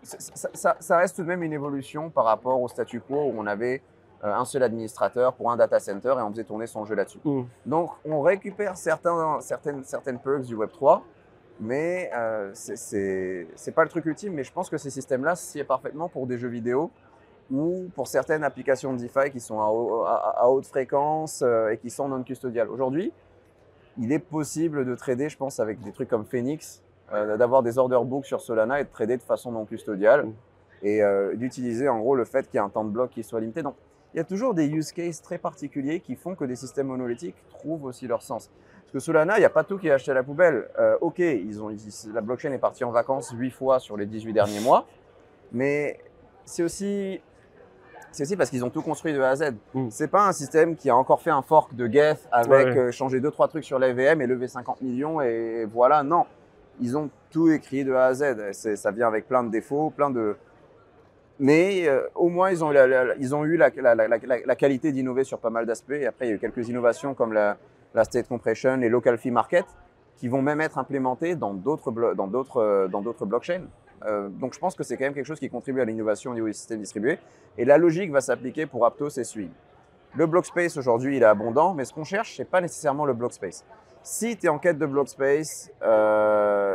Ça reste tout de même une évolution par rapport au statu quo où on avait un seul administrateur pour un data center et on faisait tourner son jeu là-dessus. Donc, on récupère certaines perks du Web3, mais c'est pas le truc ultime. Mais je pense que ces systèmes-là s'y est parfaitement pour des jeux vidéo ou pour certaines applications de DeFi qui sont à haute fréquence et qui sont non-custodiales. Aujourd'hui, il est possible de trader, je pense, avec des trucs comme Phoenix, d'avoir des order books sur Solana et de trader de façon non custodiale et d'utiliser en gros le fait qu'il y a un temps de bloc qui soit limité. Donc, il y a toujours des use cases très particuliers qui font que des systèmes monolithiques trouvent aussi leur sens. Parce que Solana, il n'y a pas tout qui est acheté à la poubelle. Ok, la blockchain est partie en vacances 8 fois sur les 18 derniers mois, mais c'est aussi parce qu'ils ont tout construit de A à Z. C'est pas un système qui a encore fait un fork de Geth avec changer 2-3 trucs sur la VM et lever 50 millions et voilà, non. Ils ont tout écrit de A à Z. Ça vient avec plein de défauts, Mais au moins, ils ont eu la qualité d'innover sur pas mal d'aspects. Et après, il y a eu quelques innovations comme la state compression, les local fee market, qui vont même être implémentées dans d'autres blockchains. Donc, je pense que c'est quand même quelque chose qui contribue à l'innovation au niveau du système distribué. Et la logique va s'appliquer pour Aptos et Swing. Le block space, aujourd'hui, il est abondant, mais ce qu'on cherche, ce n'est pas nécessairement le block space. Si tu es en quête de block space,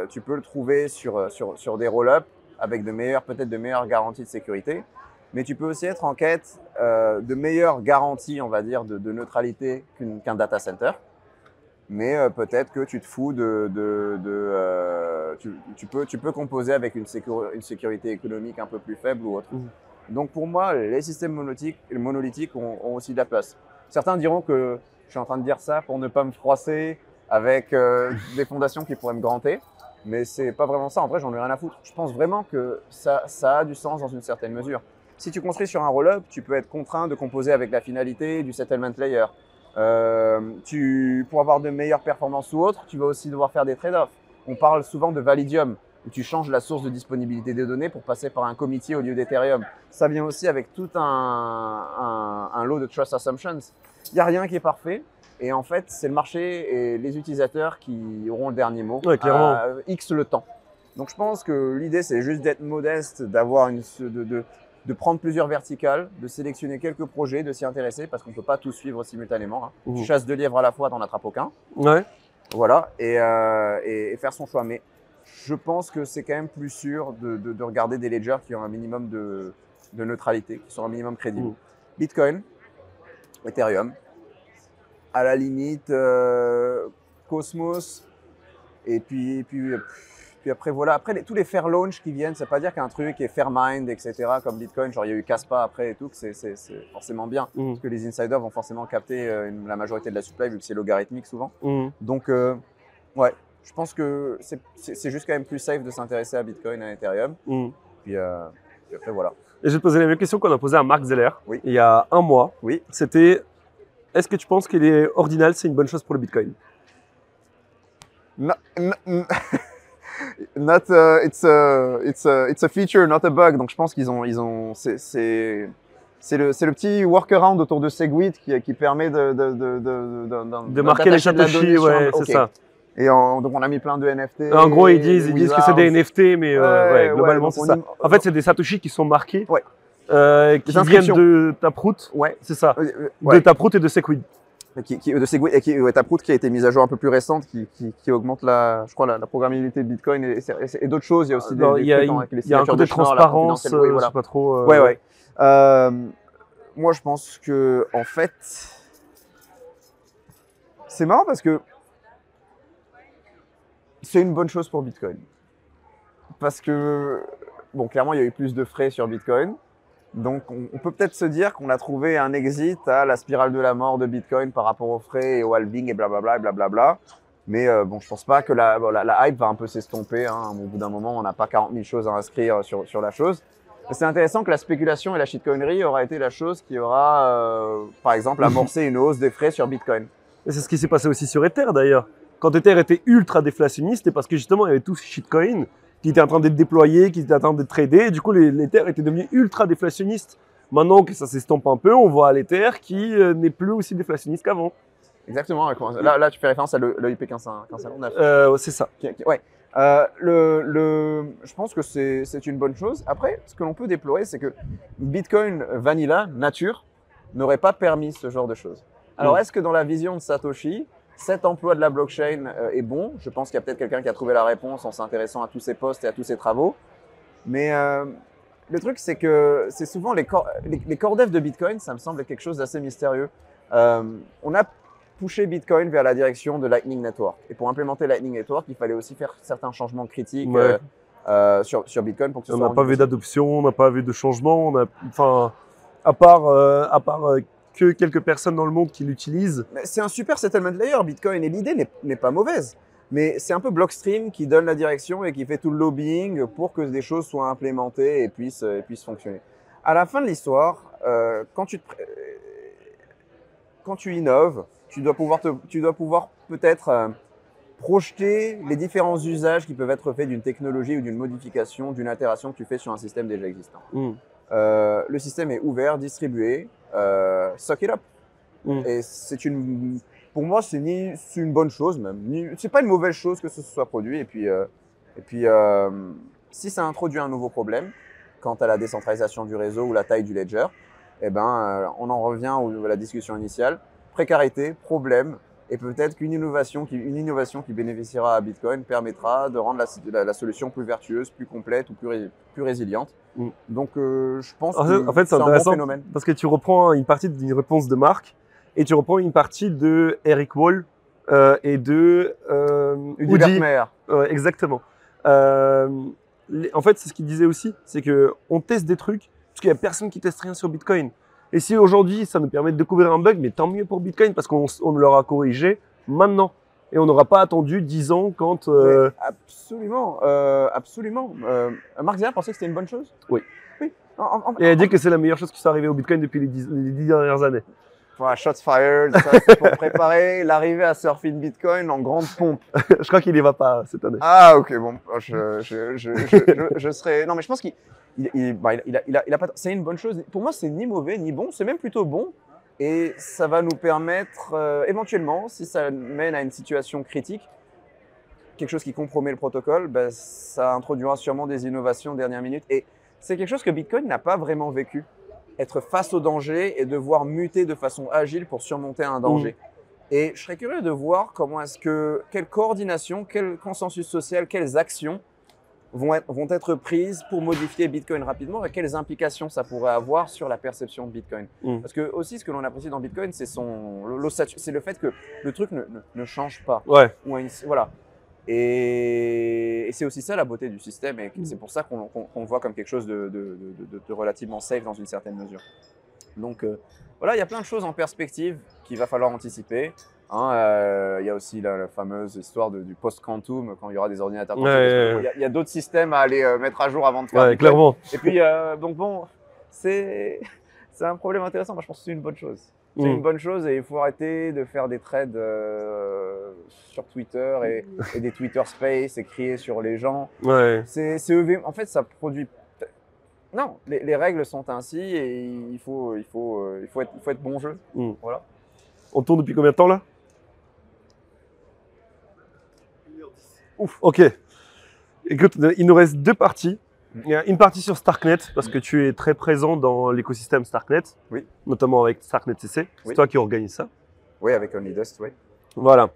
tu peux le trouver sur des roll-up avec peut-être de meilleures garanties de sécurité. Mais tu peux aussi être en quête de meilleures garanties, on va dire, de neutralité qu'un data center. Mais peut-être que tu te fous tu peux composer avec une sécurité économique un peu plus faible ou autre. Donc pour moi, les systèmes monolithiques ont aussi de la place. Certains diront que Je suis en train de dire ça pour ne pas me froisser avec des fondations qui pourraient me granter. Mais c'est pas vraiment ça. En vrai, j'en ai rien à foutre. Je pense vraiment que ça a du sens dans une certaine mesure. Si tu construis sur un roll-up, tu peux être contraint de composer avec la finalité du settlement layer. Pour avoir de meilleures performances ou autres, tu vas aussi devoir faire des trade-offs. On parle souvent de Validium, où tu changes la source de disponibilité des données pour passer par un committee au lieu d'Ethereum. Ça vient aussi avec tout un lot de trust assumptions. Il n'y a rien qui est parfait. Et en fait, c'est le marché et les utilisateurs qui auront le dernier mot. Ouais, clairement. À X le temps. Donc, je pense que l'idée, c'est juste d'être modeste, d'avoir de prendre plusieurs verticales, de sélectionner quelques projets, de s'y intéresser, parce qu'on ne peut pas tout suivre simultanément. Hein. Mmh. Tu chasses 2 lièvres à la fois, tu n'en attrapes aucun. Ouais. Voilà, et faire son choix. Mais je pense que c'est quand même plus sûr de regarder des ledgers qui ont un minimum de neutralité, qui sont un minimum crédibles. Mmh. Bitcoin, Ethereum, à la limite Cosmos, et puis après voilà, après tous les fair launch qui viennent, ça veut pas dire qu'un truc est fair mind, etc. comme Bitcoin, genre il y a eu Caspa après et tout, que c'est forcément bien, parce que les insiders vont forcément capter la majorité de la supply vu que c'est logarithmique souvent. Donc ouais, je pense que c'est juste quand même plus safe de s'intéresser à Bitcoin, à Ethereum, puis après voilà. Et je vais te poser la même question qu'on a posée à Marc Zeller il y a un mois. Oui. C'était: est-ce que tu penses que les ordinals, c'est une bonne chose pour le Bitcoin? It's a feature, not a bug. Donc je pense c'est le petit workaround autour de Segwit qui permet de marquer les satoshi, ouais, c'est ça. Et donc on a mis plein de NFT. En gros, ils disent que c'est des NFT, mais ouais, globalement, c'est ça. En fait, c'est des satoshi qui sont marqués. Ouais. Qui viennent de Taproot, ouais, c'est ça, de Taproot et de Segwit. Taproot qui a été mise à jour un peu plus récente, qui augmente je crois la programmabilité de Bitcoin et d'autres choses. Il y a aussi des trucs de transparence, oui, voilà. Pas trop. Ouais. Moi, je pense que en fait, c'est marrant parce que c'est une bonne chose pour Bitcoin, parce que bon, clairement, il y a eu plus de frais sur Bitcoin. Donc, on peut peut-être se dire qu'on a trouvé un exit à la spirale de la mort de Bitcoin par rapport aux frais et au halving et blablabla. Mais bon, je pense pas que la hype va un peu s'estomper. Hein. Au bout d'un moment, on n'a pas 40 000 choses à inscrire sur la chose. C'est intéressant que la spéculation et la shitcoinerie aura été la chose qui aura, par exemple, amorcé une hausse des frais sur Bitcoin. C'est ce qui s'est passé aussi sur Ether, d'ailleurs. Quand Ether était ultra déflationniste, c'est parce que justement, il y avait tout ce shitcoin qui était en train d'être déployé, qui était en train d'être tradé. Et du coup, l'Ether était devenu ultra déflationniste. Maintenant que ça s'estompe un peu, on voit l'Ether qui n'est plus aussi déflationniste qu'avant. Exactement. Là, tu fais référence à l'EIP 1559. C'est ça. Ouais. Je pense que c'est une bonne chose. Après, ce que l'on peut déplorer, c'est que Bitcoin Vanilla, nature, n'aurait pas permis ce genre de choses. Alors, est-ce que dans la vision de Satoshi, cet emploi de la blockchain est bon? Je pense qu'il y a peut-être quelqu'un qui a trouvé la réponse en s'intéressant à tous ces posts et à tous ces travaux. Mais le truc, c'est que c'est souvent les core devs de Bitcoin, ça me semble quelque chose d'assez mystérieux. On a poussé Bitcoin vers la direction de Lightning Network. Et pour implémenter Lightning Network, il fallait aussi faire certains changements critiques sur Bitcoin pour que ce soit. On n'a pas vu d'adoption, on n'a pas vu de changement. Enfin, à part que quelques personnes dans le monde qui l'utilisent. C'est un super settlement layer, Bitcoin, et l'idée n'est pas mauvaise. Mais c'est un peu Blockstream qui donne la direction et qui fait tout le lobbying pour que des choses soient implémentées et puissent fonctionner. À la fin de l'histoire, quand tu innoves, tu dois pouvoir peut-être projeter les différents usages qui peuvent être faits d'une technologie ou d'une modification, d'une altération que tu fais sur un système déjà existant. Le système est ouvert, distribué, suck it up. Et pour moi, c'est une bonne chose même. C'est pas une mauvaise chose que ce soit produit. Et puis, si ça introduit un nouveau problème quant à la décentralisation du réseau ou la taille du ledger, eh ben, on en revient à la discussion initiale. Précarité, problème, et peut-être qu'une innovation qui bénéficiera à Bitcoin permettra de rendre la solution plus vertueuse, plus complète ou plus résiliente. Donc, je pense que c'est un bon phénomène. Parce que tu reprends une partie d'une réponse de Marc et tu reprends une partie de Eric Wall et de Udi. Exactement. En fait, c'est ce qu'il disait aussi, c'est qu'on teste des trucs parce qu'il n'y a personne qui teste rien sur Bitcoin. Et si aujourd'hui, ça nous permet de découvrir un bug, mais tant mieux pour Bitcoin parce qu'on l'aura corrigé maintenant. Et on n'aura pas attendu 10 ans quand… Absolument, absolument. Marc Zeller pensait que c'était une bonne chose. Oui. Oui. Et elle dit que c'est la meilleure chose qui soit arrivée au Bitcoin depuis les 10 dernières années. Enfin, shots fired, ça, c'est pour préparer l'arrivée à Surfing Bitcoin en grande pompe. Je crois qu'il n'y va pas cette année. Ah, ok, bon, je serais… Non, mais je pense qu'il… c'est une bonne chose. Pour moi, c'est ni mauvais ni bon, c'est même plutôt bon. Et ça va nous permettre, éventuellement, si ça mène à une situation critique, quelque chose qui compromet le protocole, ben, ça introduira sûrement des innovations dernière minute. Et c'est quelque chose que Bitcoin n'a pas vraiment vécu. Être face au danger et devoir muter de façon agile pour surmonter un danger. Mmh. Et je serais curieux de voir comment est-ce que, quelle coordination, quel consensus social, quelles actions vont être prises pour modifier Bitcoin rapidement et quelles implications ça pourrait avoir sur la perception de Bitcoin. Mmh. Parce que aussi, ce que l'on apprécie dans Bitcoin, c'est le fait que le truc ne change pas. Ouais. Voilà. Et c'est aussi ça la beauté du système et c'est pour ça qu'on voit comme quelque chose de relativement safe dans une certaine mesure. Donc voilà, il y a plein de choses en perspective qu'il va falloir anticiper. Hein, y a aussi la fameuse histoire du post-quantum, quand il y aura des ordinateurs quantiques. Il y a d'autres systèmes à aller mettre à jour avant de faire. Ouais, clairement. Et puis, donc bon, c'est un problème intéressant. Moi, je pense que c'est une bonne chose. C'est une bonne chose et il faut arrêter de faire des trades sur Twitter et des Twitter Space et crier sur les gens. Ouais. En fait, ça produit… Non, les règles sont ainsi et il faut être bon jeu. Mm. Voilà. On tourne depuis combien de temps là? 1h10. Ouf, ok. Écoute, il nous reste deux parties. Il y a une partie sur Starknet, parce que tu es très présent dans l'écosystème Starknet, oui. Notamment avec Starknet CC. C'est toi qui organise ça. Oui, avec Only Dust, oui. Voilà.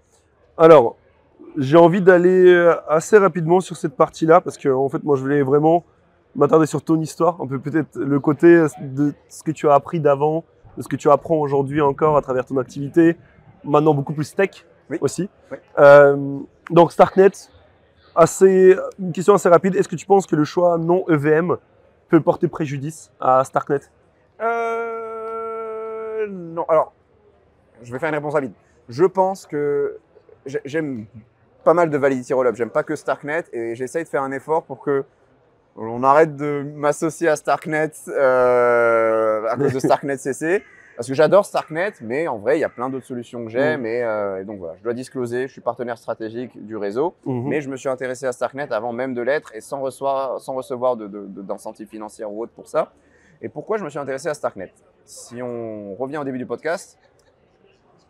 Alors, j'ai envie d'aller assez rapidement sur cette partie-là, parce que en fait, moi, je voulais vraiment m'attarder sur ton histoire, un peu peut-être le côté de ce que tu as appris d'avant, de ce que tu apprends aujourd'hui encore à travers ton activité, maintenant beaucoup plus tech aussi. Oui. Donc, Starknet… une question assez rapide. Est-ce que tu penses que le choix non EVM peut porter préjudice à Starknet? Non. Alors, je vais faire une réponse rapide. Je pense que j'aime pas mal de Validity Rollup. J'aime pas que Starknet et j'essaye de faire un effort pour que on arrête de m'associer à Starknet à cause de Starknet CC. Parce que j'adore Starknet, mais en vrai, il y a plein d'autres solutions que j'aime. Et donc voilà, je dois discloser, je suis partenaire stratégique du réseau, mais je me suis intéressé à Starknet avant même de l'être et sans recevoir d'incentives financiers ou autres pour ça. Et pourquoi je me suis intéressé à Starknet? Si on revient au début du podcast,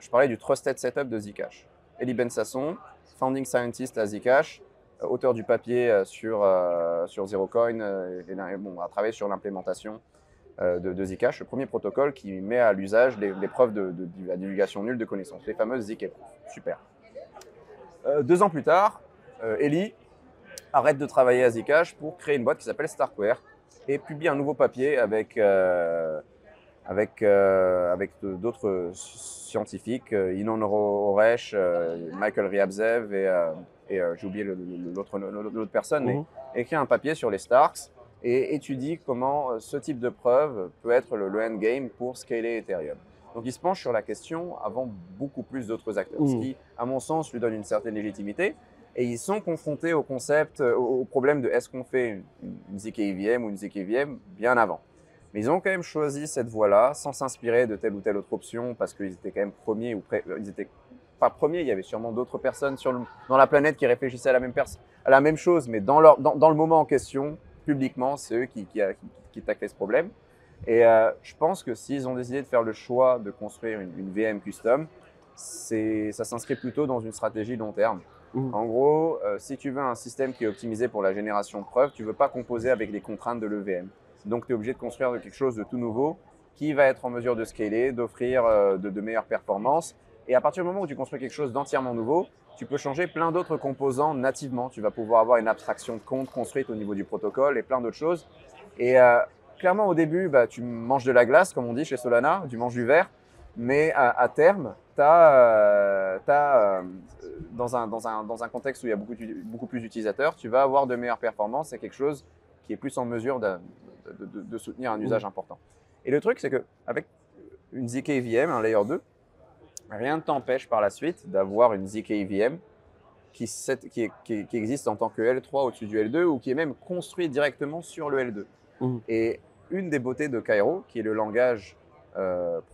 je parlais du Trusted Setup de Zcash. Elie Ben-Sasson, founding scientist à Zcash, auteur du papier sur ZeroCoin, a travaillé sur l'implémentation de Zcash, le premier protocole qui met à l'usage les preuves de la divulgation nulle de connaissances, les fameuses ZK. Super. 2 ans plus tard, Elie arrête de travailler à Zcash pour créer une boîte qui s'appelle Starkware et publie un nouveau papier avec d'autres scientifiques, Inon Oresh, Michael Ryabzev et j'ai oublié l'autre personne, mais écrit un papier sur les Starks et étudie comment ce type de preuve peut être le endgame pour scaler Ethereum. Donc, il se penche sur la question avant beaucoup plus d'autres acteurs, ce qui, à mon sens, lui donne une certaine légitimité. Et ils sont confrontés au concept, au problème de est-ce qu'on fait une ZK-EVM ou une ZK-EVM bien avant. Mais ils ont quand même choisi cette voie-là sans s'inspirer de telle ou telle autre option parce qu'ils étaient quand même premiers ils étaient pas premiers, il y avait sûrement d'autres personnes dans la planète qui réfléchissaient à la même chose, mais dans le moment en question, publiquement, c'est eux qui taclaient ce problème. Et je pense que s'ils ont décidé de faire le choix de construire une VM custom, ça s'inscrit plutôt dans une stratégie long terme. En gros, si tu veux un système qui est optimisé pour la génération de preuves, tu ne veux pas composer avec les contraintes de l'EVM. Donc, tu es obligé de construire quelque chose de tout nouveau qui va être en mesure de scaler, d'offrir de meilleures performances. Et à partir du moment où tu construis quelque chose d'entièrement nouveau, tu peux changer plein d'autres composants nativement. Tu vas pouvoir avoir une abstraction de compte construite au niveau du protocole et plein d'autres choses. Et clairement, au début, tu manges de la glace, comme on dit chez Solana, tu manges du verre. Mais à terme, dans un contexte où il y a beaucoup plus d'utilisateurs, tu vas avoir de meilleures performances et quelque chose qui est plus en mesure de soutenir un usage important. Et le truc, c'est qu'avec une ZK-EVM, un Layer 2, rien ne t'empêche par la suite d'avoir une ZK-EVM qui existe en tant que L3 au-dessus du L2 ou qui est même construit directement sur le L2. Mmh. Et une des beautés de Cairo, qui est le langage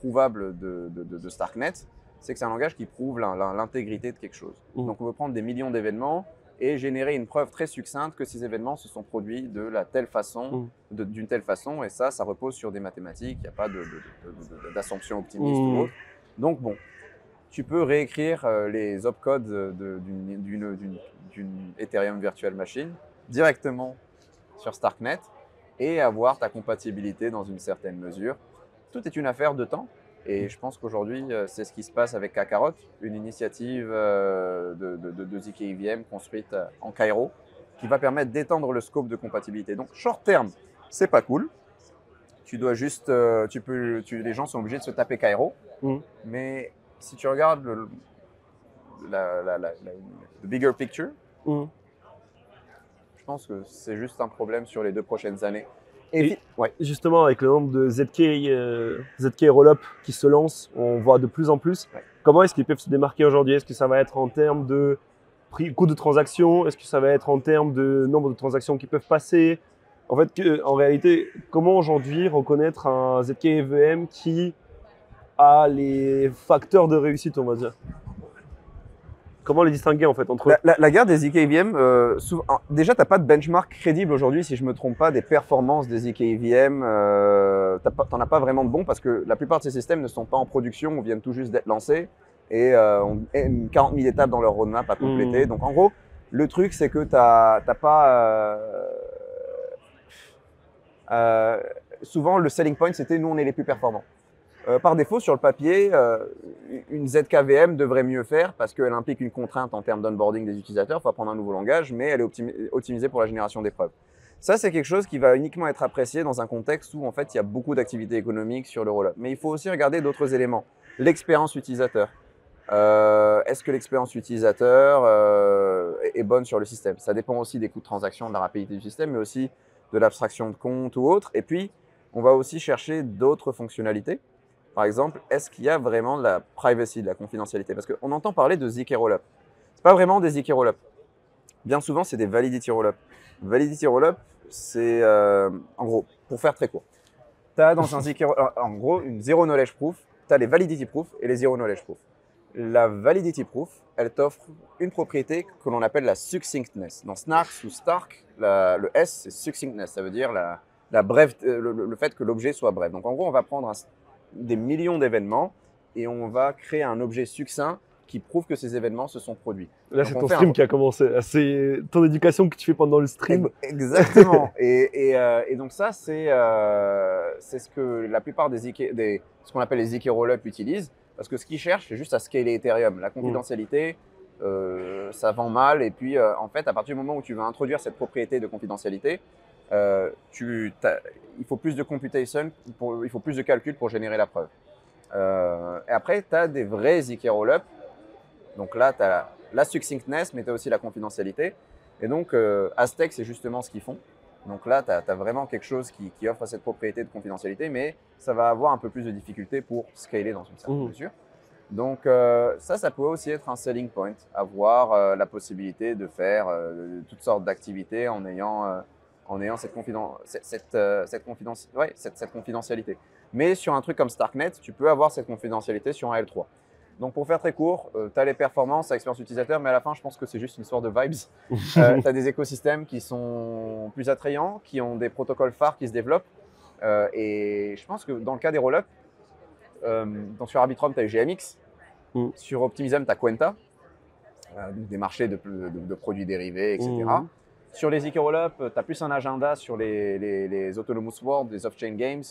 prouvable de Starknet, c'est que c'est un langage qui prouve l'intégrité de quelque chose. Mmh. Donc on peut prendre des millions d'événements et générer une preuve très succincte que ces événements se sont produits de la telle façon, d'une telle façon, et ça repose sur des mathématiques, il n'y a pas d'assumption optimiste ou autre. Donc bon, tu peux réécrire les opcodes d'une Ethereum Virtual Machine directement sur Starknet et avoir ta compatibilité dans une certaine mesure. Tout est une affaire de temps et je pense qu'aujourd'hui, c'est ce qui se passe avec Kakarot, une initiative de ZK-EVM construite en Cairo qui va permettre d'étendre le scope de compatibilité. Donc, short terme, c'est pas cool. Tu dois juste, les gens sont obligés de se taper Cairo, mais si tu regardes the bigger picture, je pense que c'est juste un problème sur les 2 prochaines années. Et ouais. Justement, avec le nombre de ZK roll-up qui se lancent, on voit de plus en plus. Ouais. Comment est-ce qu'ils peuvent se démarquer aujourd'hui? Est-ce que ça va être en termes de prix, coût de transaction? Est-ce que ça va être en termes de nombre de transactions qui peuvent passer? En fait, en réalité, comment aujourd'hui reconnaître un ZK-EVM qui à les facteurs de réussite, on va dire. Comment les distinguer en fait entre eux ? La guerre des ZK-EVM, déjà tu n'as pas de benchmark crédible aujourd'hui, si je ne me trompe pas, des performances des ZK-EVM. Tu n'en as pas vraiment de bons parce que la plupart de ces systèmes ne sont pas en production, ou viennent tout juste d'être lancés et ont 40 000 étapes dans leur roadmap à compléter. Donc en gros, le truc c'est que tu n'as pas… souvent le selling point c'était nous on est les plus performants. Par défaut, sur le papier, une ZKVM devrait mieux faire parce qu'elle implique une contrainte en termes d'onboarding des utilisateurs. Il faut apprendre un nouveau langage, mais elle est optimisée pour la génération des preuves. Ça, c'est quelque chose qui va uniquement être apprécié dans un contexte où, en fait, il y a beaucoup d'activités économiques sur le roll-up. Mais il faut aussi regarder d'autres éléments. L'expérience utilisateur. Est-ce que l'expérience utilisateur est bonne sur le système? Ça dépend aussi des coûts de transaction, de la rapidité du système, mais aussi de l'abstraction de compte ou autre. Et puis, on va aussi chercher d'autres fonctionnalités. Par exemple, est-ce qu'il y a vraiment de la privacy, de la confidentialité? Parce qu'on entend parler de ZK Rollup. Ce n'est pas vraiment des ZK Rollup. Bien souvent, c'est des Validity Rollup. Validity Rollup, c'est, en gros, pour faire très court, tu as dans un ZK Rollup, en gros, une Zero Knowledge Proof, tu as les Validity Proof et les Zero Knowledge Proof. La Validity Proof, elle t'offre une propriété que l'on appelle la Succinctness. Dans Snarks ou Stark, le S, c'est Succinctness, ça veut dire la brèveté, le fait que l'objet soit bref. Donc, en gros, on va prendre des millions d'événements et on va créer un objet succinct qui prouve que ces événements se sont produits. Là, c'est ton stream qui a commencé. C'est ton éducation que tu fais pendant le stream. Exactement. et donc ça, c'est ce que la plupart ce qu'on appelle les ZK Rollup utilisent parce que ce qu'ils cherchent, c'est juste à scaler Ethereum. La confidentialité, ça vend mal. Et puis, en fait, à partir du moment où tu vas introduire cette propriété de confidentialité, il faut plus de computation, il faut plus de calcul pour générer la preuve. Et après, tu as des vrais ZK Rollup. Donc là, tu as la succinctness, mais tu as aussi la confidentialité. Et donc, Aztec, c'est justement ce qu'ils font. Donc là, tu as vraiment quelque chose qui offre cette propriété de confidentialité, mais ça va avoir un peu plus de difficulté pour scaler dans une certaine mesure. Donc ça peut aussi être un selling point, avoir la possibilité de faire toutes sortes d'activités en ayant… cette confidentialité. Mais sur un truc comme Starknet, tu peux avoir cette confidentialité sur un L3. Donc pour faire très court, tu as les performances, l'expérience utilisateur, mais à la fin, je pense que c'est juste une histoire de vibes. Tu as des écosystèmes qui sont plus attrayants, qui ont des protocoles phares qui se développent. Et je pense que dans le cas des roll-up, sur Arbitrum, tu as eu GMX. Sur Optimism, tu as Quenta, des marchés de produits dérivés, etc. Sur les ZK Rollup, tu as plus un agenda sur les Autonomous World, les off-chain games.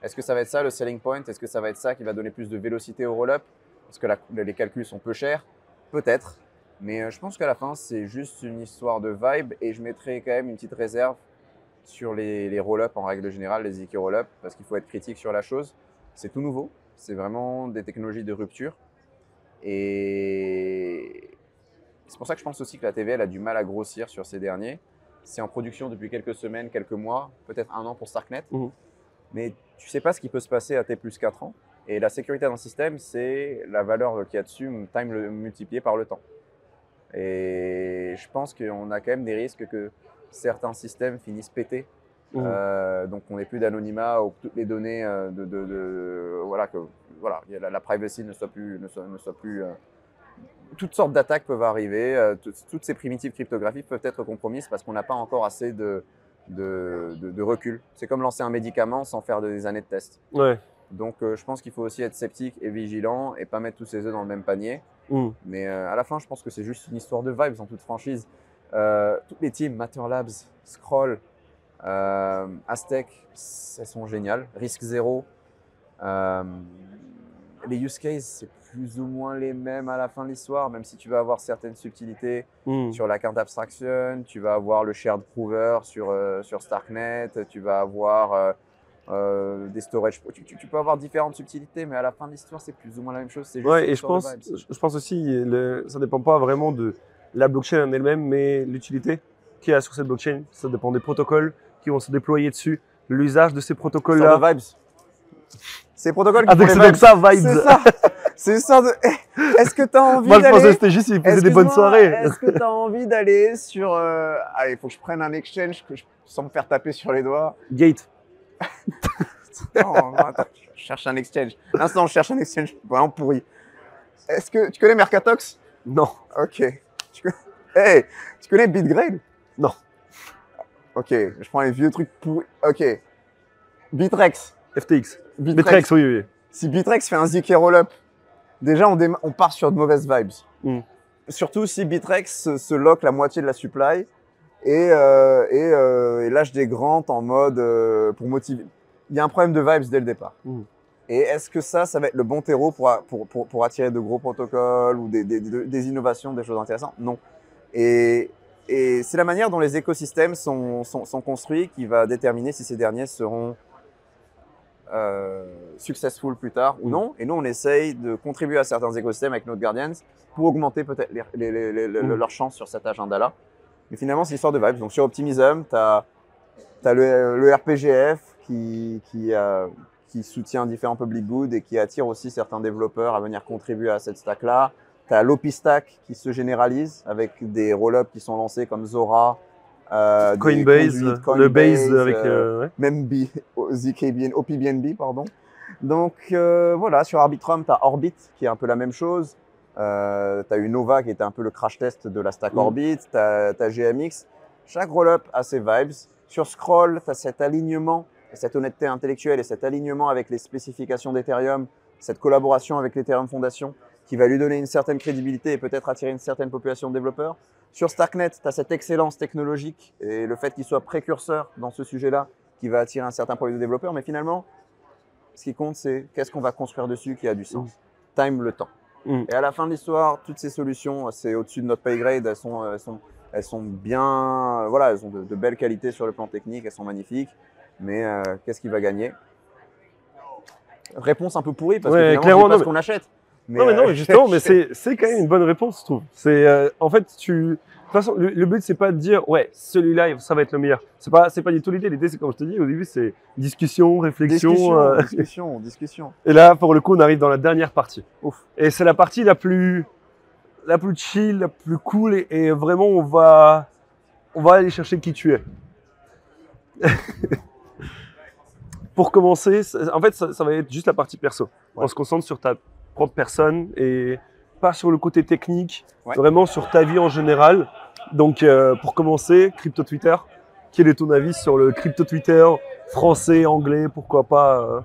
Est-ce que ça va être ça le selling point? Est-ce que ça va être ça qui va donner plus de vélocité au roll-up? Parce que les calculs sont peu chers. Peut-être. Mais je pense qu'à la fin, c'est juste une histoire de vibe. Et je mettrai quand même une petite réserve sur les roll-up en règle générale, les ZK Rollup, parce qu'il faut être critique sur la chose. C'est tout nouveau. C'est vraiment des technologies de rupture. Et c'est pour ça que je pense aussi que la TVL a du mal à grossir sur ces derniers. C'est en production depuis quelques semaines, quelques mois, peut-être 1 an pour Starknet. mais tu ne sais pas ce qui peut se passer à T+4 ans. Et la sécurité d'un système, c'est la valeur qu'il y a dessus, time le multiplié par le temps. Et je pense qu'on a quand même des risques que certains systèmes finissent pétés. Mmh. Donc on n'est plus d'anonymat, ou toutes les données la privacy ne soit plus toutes sortes d'attaques peuvent arriver, toutes ces primitives cryptographiques peuvent être compromises parce qu'on n'a pas encore assez de recul. C'est comme lancer un médicament sans faire des années de tests. Ouais. Donc je pense qu'il faut aussi être sceptique et vigilant et pas mettre tous ses œufs dans le même panier. Mmh. Mais à la fin, je pense que c'est juste une histoire de vibes en toute franchise. Toutes les teams, Matter Labs, Scroll, Aztec, elles sont géniales. Risque zéro. Les use cases, c'est plus ou moins les mêmes à la fin de l'histoire, même si tu vas avoir certaines subtilités sur la carte abstraction, tu vas avoir le shared prover sur Starknet, tu vas avoir des storage. Tu peux avoir différentes subtilités, mais à la fin de l'histoire, c'est plus ou moins la même chose. C'est juste et je pense aussi, ça ne dépend pas vraiment de la blockchain en elle-même, mais l'utilité qu'il y a sur cette blockchain, ça dépend des protocoles qui vont se déployer dessus, l'usage de ces protocoles-là. Ces protocoles qui font les vibes. C'est ça. C'est ça. Est-ce que tu as envie d'aller... Moi, je pensais que c'était juste s'il faisait des bonnes soirées. Est-ce que tu as envie d'aller sur... Allez, il faut que je prenne un exchange sans me faire taper sur les doigts. Gate. Non, attends, je cherche un exchange. L'instant, je cherche un exchange vraiment pourri. Est-ce que... Tu connais Mercatox? Non. Ok. Hey, tu connais BitGrade? Non. Ok, je prends les vieux trucs pourris. Ok. Bitrex. FTX. Bitrex, oui. Si Bitrex fait un ZK roll-up, déjà on part sur de mauvaises vibes. Mm. Surtout si Bitrex se lock la moitié de la supply et lâche des grants en mode pour motiver. Il y a un problème de vibes dès le départ. Mm. Et est-ce que ça va être le bon terreau pour attirer de gros protocoles ou des innovations, des choses intéressantes? Non. Et c'est la manière dont les écosystèmes sont construits qui va déterminer si ces derniers seront successful plus tard ou non. Et nous, on essaye de contribuer à certains écosystèmes avec Node Guardians pour augmenter peut-être leur chance sur cet agenda-là. Mais finalement, c'est l'histoire de vibes. Donc sur Optimism, tu as le RPGF qui soutient différents public goods et qui attire aussi certains développeurs à venir contribuer à cette stack-là. Tu as l'OpiStack qui se généralise avec des roll-ups qui sont lancés comme Zora, Coinbase, le Base avec même ZKBN, OPBNB, pardon. Donc voilà, sur Arbitrum, tu as Orbit qui est un peu la même chose. Tu as eu Nova qui était un peu le crash test de la stack Orbit. Tu as GMX. Chaque roll-up a ses vibes. Sur Scroll, tu as cet alignement, cette honnêteté intellectuelle et cet alignement avec les spécifications d'Ethereum, cette collaboration avec l'Ethereum Foundation qui va lui donner une certaine crédibilité et peut-être attirer une certaine population de développeurs. Sur Starknet, tu as cette excellence technologique et le fait qu'il soit précurseur dans ce sujet-là qui va attirer un certain profil de développeurs. Mais finalement, ce qui compte, c'est qu'est-ce qu'on va construire dessus qui a du sens. Time le temps. Et à la fin de l'histoire, toutes ces solutions, c'est au-dessus de notre pay grade. Elles sont bien, voilà, elles ont de belles qualités sur le plan technique, elles sont magnifiques. Mais qu'est-ce qui va gagner? Réponse un peu pourrie parce que finalement, c'est pas ce qu'on achète. Mais justement, mais c'est quand même une bonne réponse, je trouve. C'est en fait, de toute façon, le but c'est pas de dire ouais, celui-là, ça va être le meilleur. C'est pas du tout l'idée. L'idée, c'est comme je te dis au début, c'est discussion, réflexion, discussion. Et là, pour le coup, on arrive dans la dernière partie. Ouf. Et c'est la partie la plus chill, la plus cool, et vraiment, on va aller chercher qui tu es. Pour commencer, en fait, ça va être juste la partie perso. Ouais. On se concentre sur ta propre personne et pas sur le côté technique, vraiment sur ta vie en général. Donc, pour commencer, crypto Twitter. Quel est ton avis sur le crypto Twitter français, anglais, pourquoi pas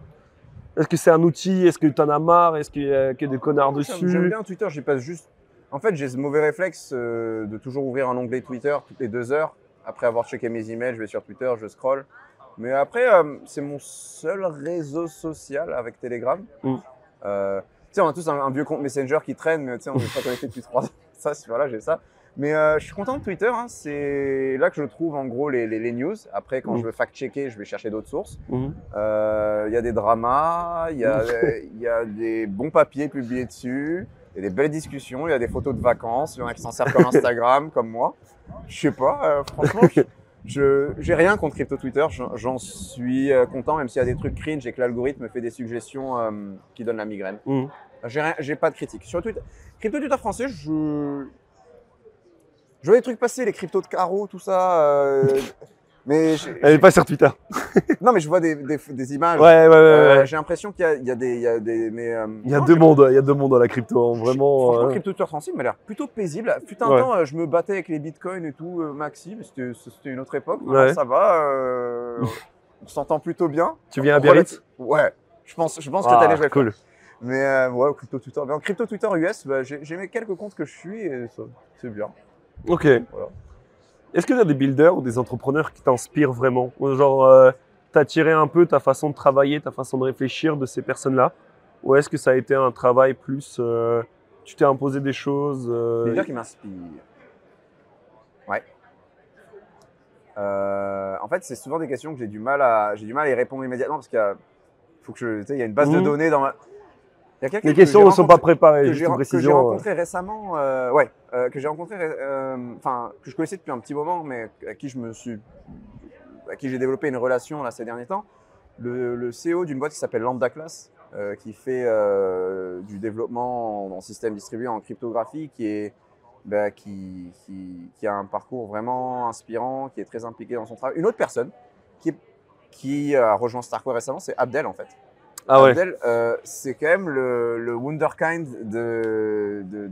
Est-ce que c'est un outil? Est-ce que tu en as marre? Est-ce qu'il y a des connards dessus? J'aime bien Twitter, j'y passe juste. En fait, j'ai ce mauvais réflexe de toujours ouvrir un onglet Twitter toutes les 2 heures. Après avoir checké mes emails, je vais sur Twitter, je scroll. Mais après, c'est mon seul réseau social avec Telegram. On a tous un vieux compte Messenger qui traîne, mais on n'est pas connecté depuis 3 ans. Ça, voilà, j'ai ça. Mais je suis content de Twitter. Hein. C'est là que je trouve en gros les news. Après, quand je veux fact-checker, je vais chercher d'autres sources. Il y a des dramas, il y a des bons papiers publiés dessus, il y a des belles discussions, il y a des photos de vacances, il y en a qui s'en servent comme Instagram, comme moi. Je sais pas, franchement, Je n'ai rien contre crypto Twitter, j'en suis content, même s'il y a des trucs cringe et que l'algorithme fait des suggestions qui donnent la migraine. Mmh. J'ai pas de critique. Sur Twitter, crypto Twitter français, je vois des trucs passer, les cryptos de Cairo, tout ça. Mais elle n'est pas sur Twitter. Non, mais je vois des images. Ouais. J'ai l'impression qu'il y a des. Mais, il y a deux mondes. Il y a deux mondes dans la crypto, hein, vraiment. Franchement, crypto Twitter français m'a l'air plutôt paisible. Putain, ouais. Temps, je me battais avec les bitcoins et tout, maxi. C'était une autre époque. Ouais. Alors, ça va. On s'entend plutôt bien. Tu viens à Biarritz? Ouais. Je pense que t'as les jouer. Cool. Mais ouais, crypto Twitter. Mais en crypto Twitter US, bah, j'ai mis quelques comptes que je suis et ça, c'est bien. Ok. Voilà. Est-ce que tu as des builders ou des entrepreneurs qui t'inspirent vraiment? Genre, tu as tiré un peu ta façon de travailler, ta façon de réfléchir de ces personnes-là? Ou est-ce que ça a été un travail plus… tu t'es imposé des choses builders qui m'inspirent. Ouais. En fait, c'est souvent des questions que j'ai du mal à y répondre immédiatement parce qu'il y a une base de données dans… Les questions ne sont pas préparées, que j'ai rencontré récemment, que je connaissais depuis un petit moment, mais à qui j'ai développé une relation là, ces derniers temps, le CEO d'une boîte qui s'appelle Lambda Class, qui fait du développement en système distribué, en cryptographie, qui a un parcours vraiment inspirant, qui est très impliqué dans son travail. Une autre personne qui a rejoint Starkware récemment, c'est Abdel en fait. Ah ouais. Abdel, c'est quand même le wunderkind du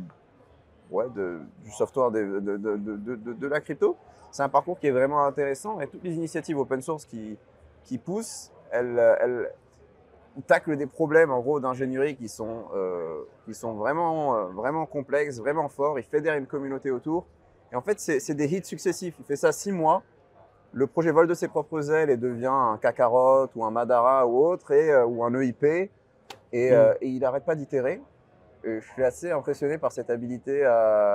software de la crypto. C'est un parcours qui est vraiment intéressant et toutes les initiatives open source qui poussent, elles taclent des problèmes en gros d'ingénierie qui sont vraiment complexes, vraiment forts. Il fédère une communauté autour et en fait c'est des hits successifs. Il fait ça 6 mois. Le projet vole de ses propres ailes et devient un Kakarot ou un Madara ou autre, ou un EIP, et il n'arrête pas d'itérer. Je suis assez impressionné par cette habilité,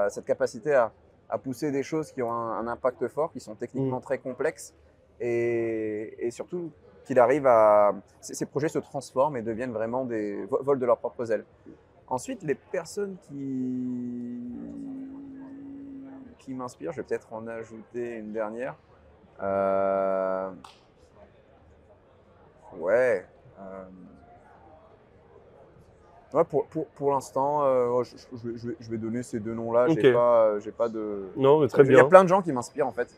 cette capacité à pousser des choses qui ont un impact fort, qui sont techniquement très complexes, et surtout qu'il arrive à… Ces projets se transforment et deviennent vraiment des vols de leurs propres ailes. Ensuite, les personnes qui m'inspirent, je vais peut-être en ajouter une dernière. Ouais, pour l'instant, je vais donner ces deux noms-là. Okay. J'ai pas de. Non, mais très bien. Il y a plein de gens qui m'inspirent en fait.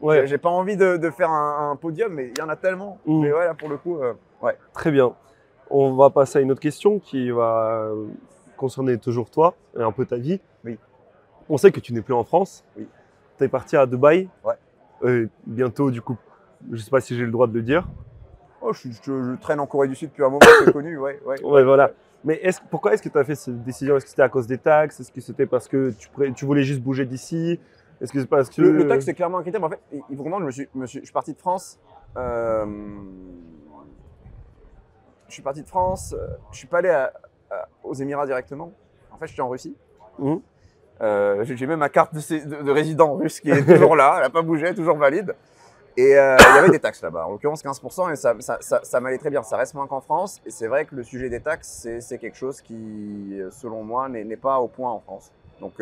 Ouais. J'ai pas envie de faire un podium, mais il y en a tellement. Mais ouais, là pour le coup, ouais. Très bien. On va passer à une autre question qui va concerner toujours toi et un peu ta vie. Oui. On sait que tu n'es plus en France. Oui. Tu es parti à Dubaï. Ouais. Bientôt, du coup, je ne sais pas si j'ai le droit de le dire. Oh, je traîne en Corée du Sud depuis un moment, c'est connu, ouais. Voilà. Mais pourquoi est-ce que tu as fait cette décision? Est-ce que c'était à cause des taxes? Est-ce que c'était parce que tu voulais juste bouger d'ici? Est-ce que c'est parce que… Le taxe, c'est clairement un critère. En fait, il faut comprendre, je suis parti de France. Je suis parti de France. Je ne suis pas allé aux Émirats directement. En fait, je suis en Russie. Mmh. J'ai même ma carte de résident russe qui est toujours là, elle n'a pas bougé, toujours valide. Et il y avait des taxes là-bas, en l'occurrence 15%, et ça m'allait très bien. Ça reste moins qu'en France, et c'est vrai que le sujet des taxes, c'est quelque chose qui, selon moi, n'est pas au point en France. Donc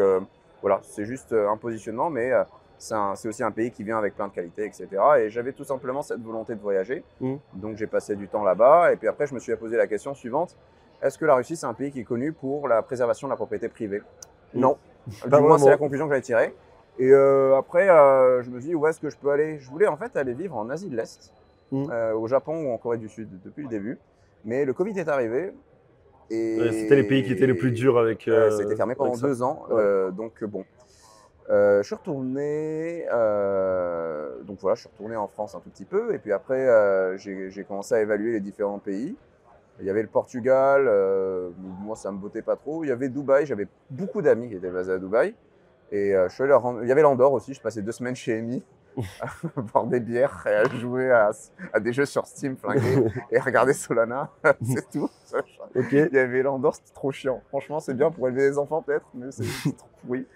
voilà, c'est juste un positionnement, mais c'est aussi un pays qui vient avec plein de qualités, etc. Et j'avais tout simplement cette volonté de voyager, donc j'ai passé du temps là-bas, et puis après je me suis posé la question suivante, est-ce que la Russie, c'est un pays qui est connu pour la préservation de la propriété privée? Non. Du moins, c'est la conclusion que j'avais tirée. Et après, je me suis dit, où est-ce que je peux aller? Je voulais en fait aller vivre en Asie de l'Est, au Japon ou en Corée du Sud depuis le début. Mais le Covid est arrivé. C'était les pays qui étaient les plus durs avec… C'était fermé pendant 2 ans. Ouais. Donc bon, je suis retourné… donc voilà, je suis retourné en France un tout petit peu. Et puis après, j'ai commencé à évaluer les différents pays. Il y avait le Portugal, moi ça me bottait pas trop. Il y avait Dubaï, j'avais beaucoup d'amis qui étaient basés à Dubaï. Et il y avait l'Andorre aussi, je passais 2 semaines chez Amy à boire des bières et à jouer à des jeux sur Steam flingués et à regarder Solana, c'est tout. Okay. Il y avait l'Andorre, c'était trop chiant. Franchement, c'est bien pour élever les enfants peut-être, mais c'est trop pourri.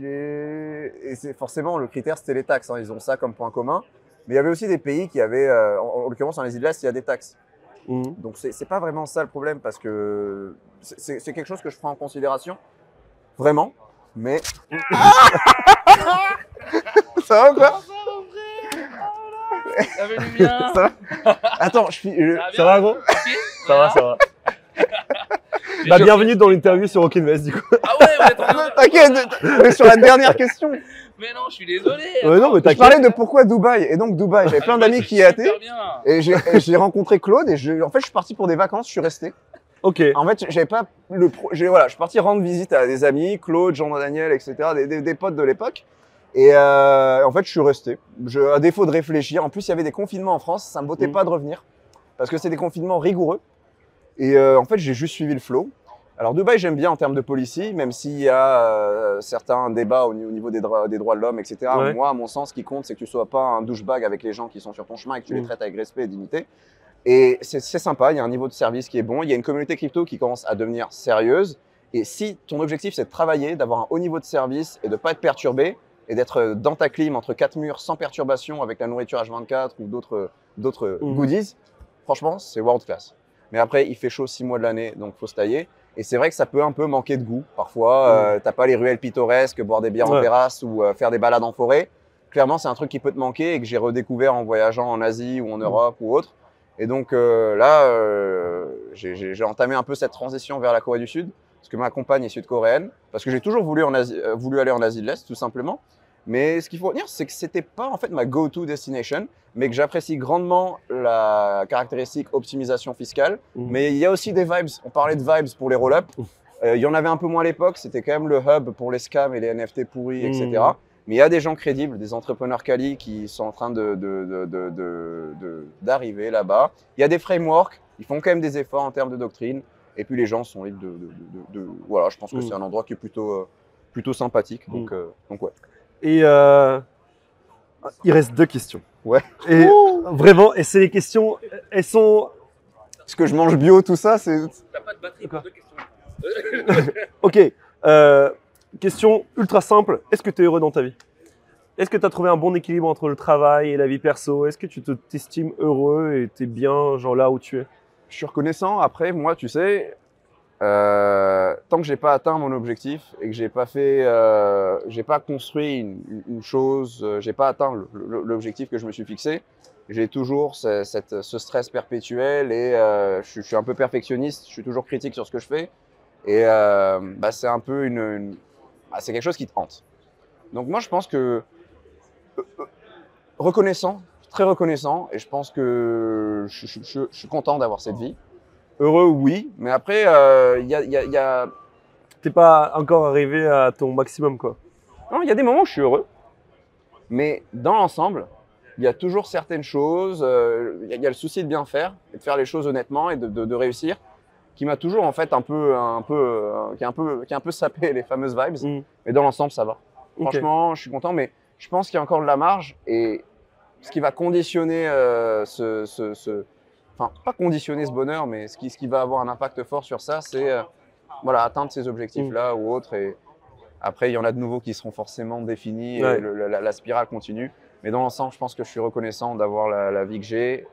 Et forcément, le critère c'était les taxes, hein. Ils ont ça comme point commun. Mais il y avait aussi des pays qui avaient, en l'occurrence en Asie de l'Est, il y a des taxes. Donc c'est pas vraiment ça le problème parce que c'est quelque chose que je prends en considération, vraiment, mais… Ça va ou quoi? Ça va du bien. Ça va. Attends, ça va gros? Ça va, ça va. Bah, bienvenue dans l'interview sur Oak Invest du coup. Ah ouais, t'inquiète, sur la dernière question. Mais non, je suis désolé. Non, mais je parlais de pourquoi Dubaï. Et donc Dubaï, j'avais plein d'amis qui y étaient. Et j'ai rencontré Claude et en fait, je suis parti pour des vacances, je suis resté. Ok. En fait, j'avais pas voilà, je suis parti rendre visite à des amis, Claude, Jean-Daniel, etc., des potes de l'époque. Et en fait, je suis resté. À défaut de réfléchir, en plus, il y avait des confinements en France, ça me bottait pas de revenir parce que c'est des confinements rigoureux. Et en fait, j'ai juste suivi le flow. Alors Dubaï, j'aime bien en termes de policy, même s'il y a certains débats au niveau des droits de l'homme, etc. Ouais. Moi, à mon sens, ce qui compte, c'est que tu sois pas un douchebag avec les gens qui sont sur ton chemin et que tu les traites avec respect et dignité. Et c'est sympa, il y a un niveau de service qui est bon, il y a une communauté crypto qui commence à devenir sérieuse. Et si ton objectif, c'est de travailler, d'avoir un haut niveau de service et de pas être perturbé, et d'être dans ta clim entre quatre murs sans perturbation avec la nourriture H24 ou d'autres goodies, franchement, c'est world class. Mais après, il fait chaud 6 mois de l'année, donc faut se tailler. Et c'est vrai que ça peut un peu manquer de goût. Parfois, t'as pas les ruelles pittoresques, boire des bières en terrasse ou faire des balades en forêt. Clairement, c'est un truc qui peut te manquer et que j'ai redécouvert en voyageant en Asie ou en Europe ou autre. Et donc là, j'ai entamé un peu cette transition vers la Corée du Sud, parce que ma compagne est sud-coréenne, parce que j'ai toujours voulu aller en Asie de l'Est, tout simplement. Mais ce qu'il faut retenir, c'est que c'était pas en fait ma go-to destination, mais que j'apprécie grandement la caractéristique optimisation fiscale. Mais il y a aussi des vibes. On parlait de vibes pour les roll-up. Il y en avait un peu moins à l'époque. C'était quand même le hub pour les scams et les NFT pourris, etc. Mais il y a des gens crédibles, des entrepreneurs quali qui sont en train d'arriver là-bas. Il y a des frameworks, ils font quand même des efforts en termes de doctrine. Et puis les gens sont libres voilà, je pense que c'est un endroit qui est plutôt sympathique. Donc ouais. Et il reste 2 questions. Ouais. Et vraiment, et c'est les questions, elles sont… Est-ce que je mange bio, tout ça, c'est… T'as pas de batterie pour 2 questions. Ok. Question ultra simple, est-ce que tu es heureux dans ta vie? Est-ce que tu as trouvé un bon équilibre entre le travail et la vie perso? Est-ce que tu t'estimes heureux et tu es bien genre là où tu es? Je suis reconnaissant. Après, moi, tu sais, tant que je n'ai pas atteint mon objectif et que je n'ai pas fait, j'ai pas construit une chose, je n'ai pas atteint l'objectif que je me suis fixé, j'ai toujours ce stress perpétuel et je suis un peu perfectionniste, je suis toujours critique sur ce que je fais. Et bah, c'est un peu c'est quelque chose qui te hante. Donc moi je pense que reconnaissant, très reconnaissant, et je pense que je suis content d'avoir cette vie. Heureux oui, mais après t'es pas encore arrivé à ton maximum quoi. Non, il y a des moments où je suis heureux, mais dans l'ensemble, il y a toujours certaines choses. Il y a le souci de bien faire, et de faire les choses honnêtement et de réussir, qui m'a toujours en fait un peu sapé les fameuses vibes, mais dans l'ensemble ça va. Okay. Franchement, je suis content, mais je pense qu'il y a encore de la marge et ce qui va conditionner enfin pas conditionner ce bonheur, mais ce qui va avoir un impact fort sur ça, c'est voilà, atteindre ces objectifs là ou autres, et après il y en a de nouveaux qui seront forcément définis, et la spirale continue, mais dans l'ensemble je pense que je suis reconnaissant d'avoir la vie que j'ai,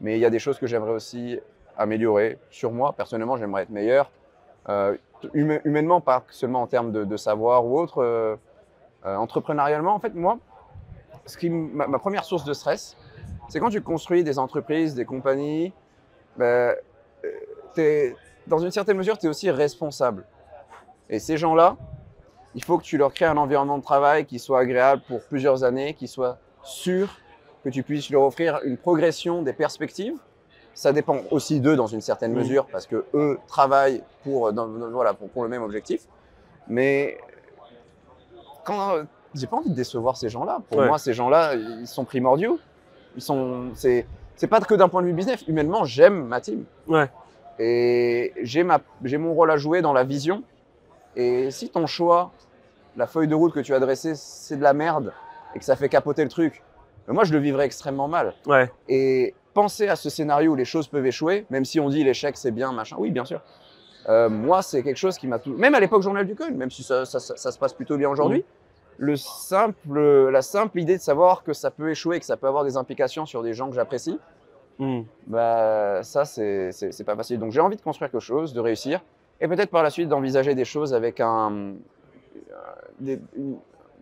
mais il y a des choses que j'aimerais aussi améliorer sur moi. Personnellement, j'aimerais être meilleur, humainement, pas seulement en termes de savoir ou autre, entrepreneurialement. En fait, moi, ma première source de stress, c'est quand tu construis des entreprises, des compagnies, dans une certaine mesure, tu es aussi responsable. Et ces gens-là, il faut que tu leur crées un environnement de travail qui soit agréable pour plusieurs années, qui soit sûr que tu puisses leur offrir une progression des perspectives. Ça dépend aussi d'eux dans une certaine mesure, parce que eux travaillent pour le même objectif. Mais j'ai pas envie de décevoir ces gens-là. Pour moi, ces gens-là, ils sont primordiaux. C'est pas que d'un point de vue business. Humainement, j'aime ma team. Ouais. Et j'ai mon rôle à jouer dans la vision. Et si ton choix, la feuille de route que tu as dressée, c'est de la merde et que ça fait capoter le truc, moi, je le vivrais extrêmement mal. Ouais. Et penser à ce scénario où les choses peuvent échouer, même si on dit l'échec c'est bien, machin, oui bien sûr. Moi c'est quelque chose qui m'a tout... Même à l'époque Journal du Coin, même si ça se passe plutôt bien aujourd'hui, la simple idée de savoir que ça peut échouer, que ça peut avoir des implications sur des gens que j'apprécie, bah ça c'est pas facile. Donc j'ai envie de construire quelque chose, de réussir, et peut-être par la suite d'envisager des choses avec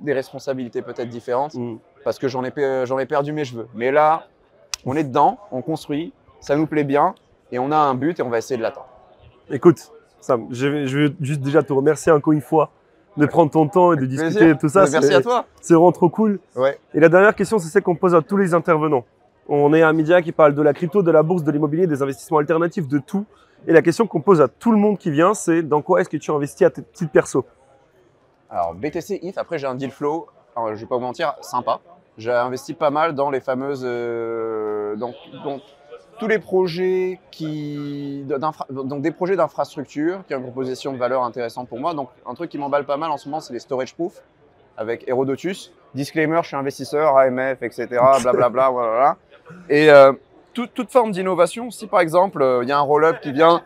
des responsabilités peut-être différentes, parce que j'en ai perdu mes cheveux. Mais là, on est dedans, on construit, ça nous plaît bien, et on a un but et on va essayer de l'atteindre. Écoute, Sam, je veux juste déjà te remercier encore une fois de prendre ton temps et de discuter plaisir. Tout ça. Merci à toi. C'est vraiment trop cool. Ouais. Et la dernière question, c'est celle qu'on pose à tous les intervenants. On est un média qui parle de la crypto, de la bourse, de l'immobilier, des investissements alternatifs, de tout. Et la question qu'on pose à tout le monde qui vient, c'est dans quoi est-ce que tu investis à tes petites perso? Alors BTC, ETH, après j'ai un deal flow, je ne vais pas vous mentir, sympa. J'ai investi pas mal dans les fameuses… dans tous les projets d'infrastructure qui ont une proposition de valeur intéressante pour moi. Donc un truc qui m'emballe pas mal en ce moment, c'est les storage proof avec Herodotus. Disclaimer, je suis investisseur, AMF, etc. Blablabla, voilà. Et toute forme d'innovation, si par exemple, il y a un roll-up qui vient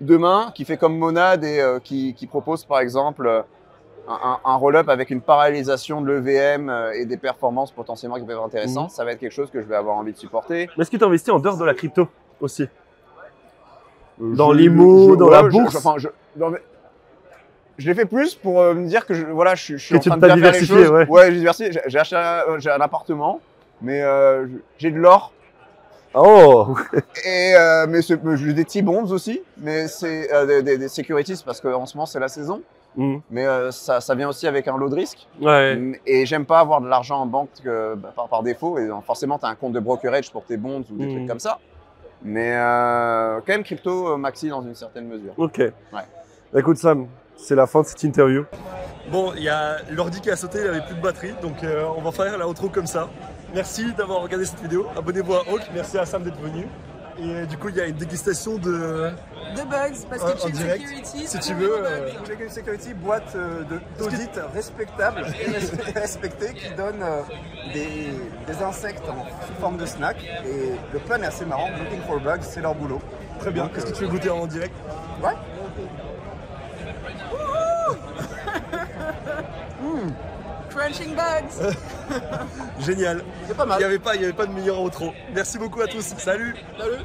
demain, qui fait comme Monad et qui propose par exemple un roll-up avec une parallélisation de l'EVM et des performances potentiellement qui peuvent être intéressantes, ça va être quelque chose que je vais avoir envie de supporter. Mais est-ce que tu investis en dehors de la crypto aussi? Dans l'IMO, dans la bourse? Je l'ai fait plus pour me dire que voilà, je suis en train de bien faire les choses. Ouais, j'ai diversifié. J'ai acheté un appartement, mais j'ai de l'or. Oh. Et mais j'ai des petits bonds aussi, mais c'est des securities parce qu'en ce moment c'est la saison. Mais ça vient aussi avec un lot de risque. Ouais. Et j'aime pas avoir de l'argent en banque par défaut. Et forcément, tu as un compte de brokerage pour tes bonds ou des trucs comme ça. Mais quand même, crypto maxi dans une certaine mesure. Ok. Ouais. Écoute, Sam, c'est la fin de cette interview. Bon, il y a l'ordi qui a sauté, il avait plus de batterie. Donc, on va faire la outro comme ça. Merci d'avoir regardé cette vidéo. Abonnez-vous à Hawk. Merci à Sam d'être venu. Et du coup, il y a une dégustation de bugs, parce que check security, si tu veux, check security, boîte d'audit respectable et respectée qui donne des insectes sous forme de snack. Et le plan est assez marrant, looking for bugs, c'est leur boulot. Très bien, qu'est-ce que tu veux goûter en direct? Ouais. Crunching bugs. Génial. C'est pas mal. Il n'y avait pas de meilleur outro. Merci beaucoup à tous. Salut. Salut.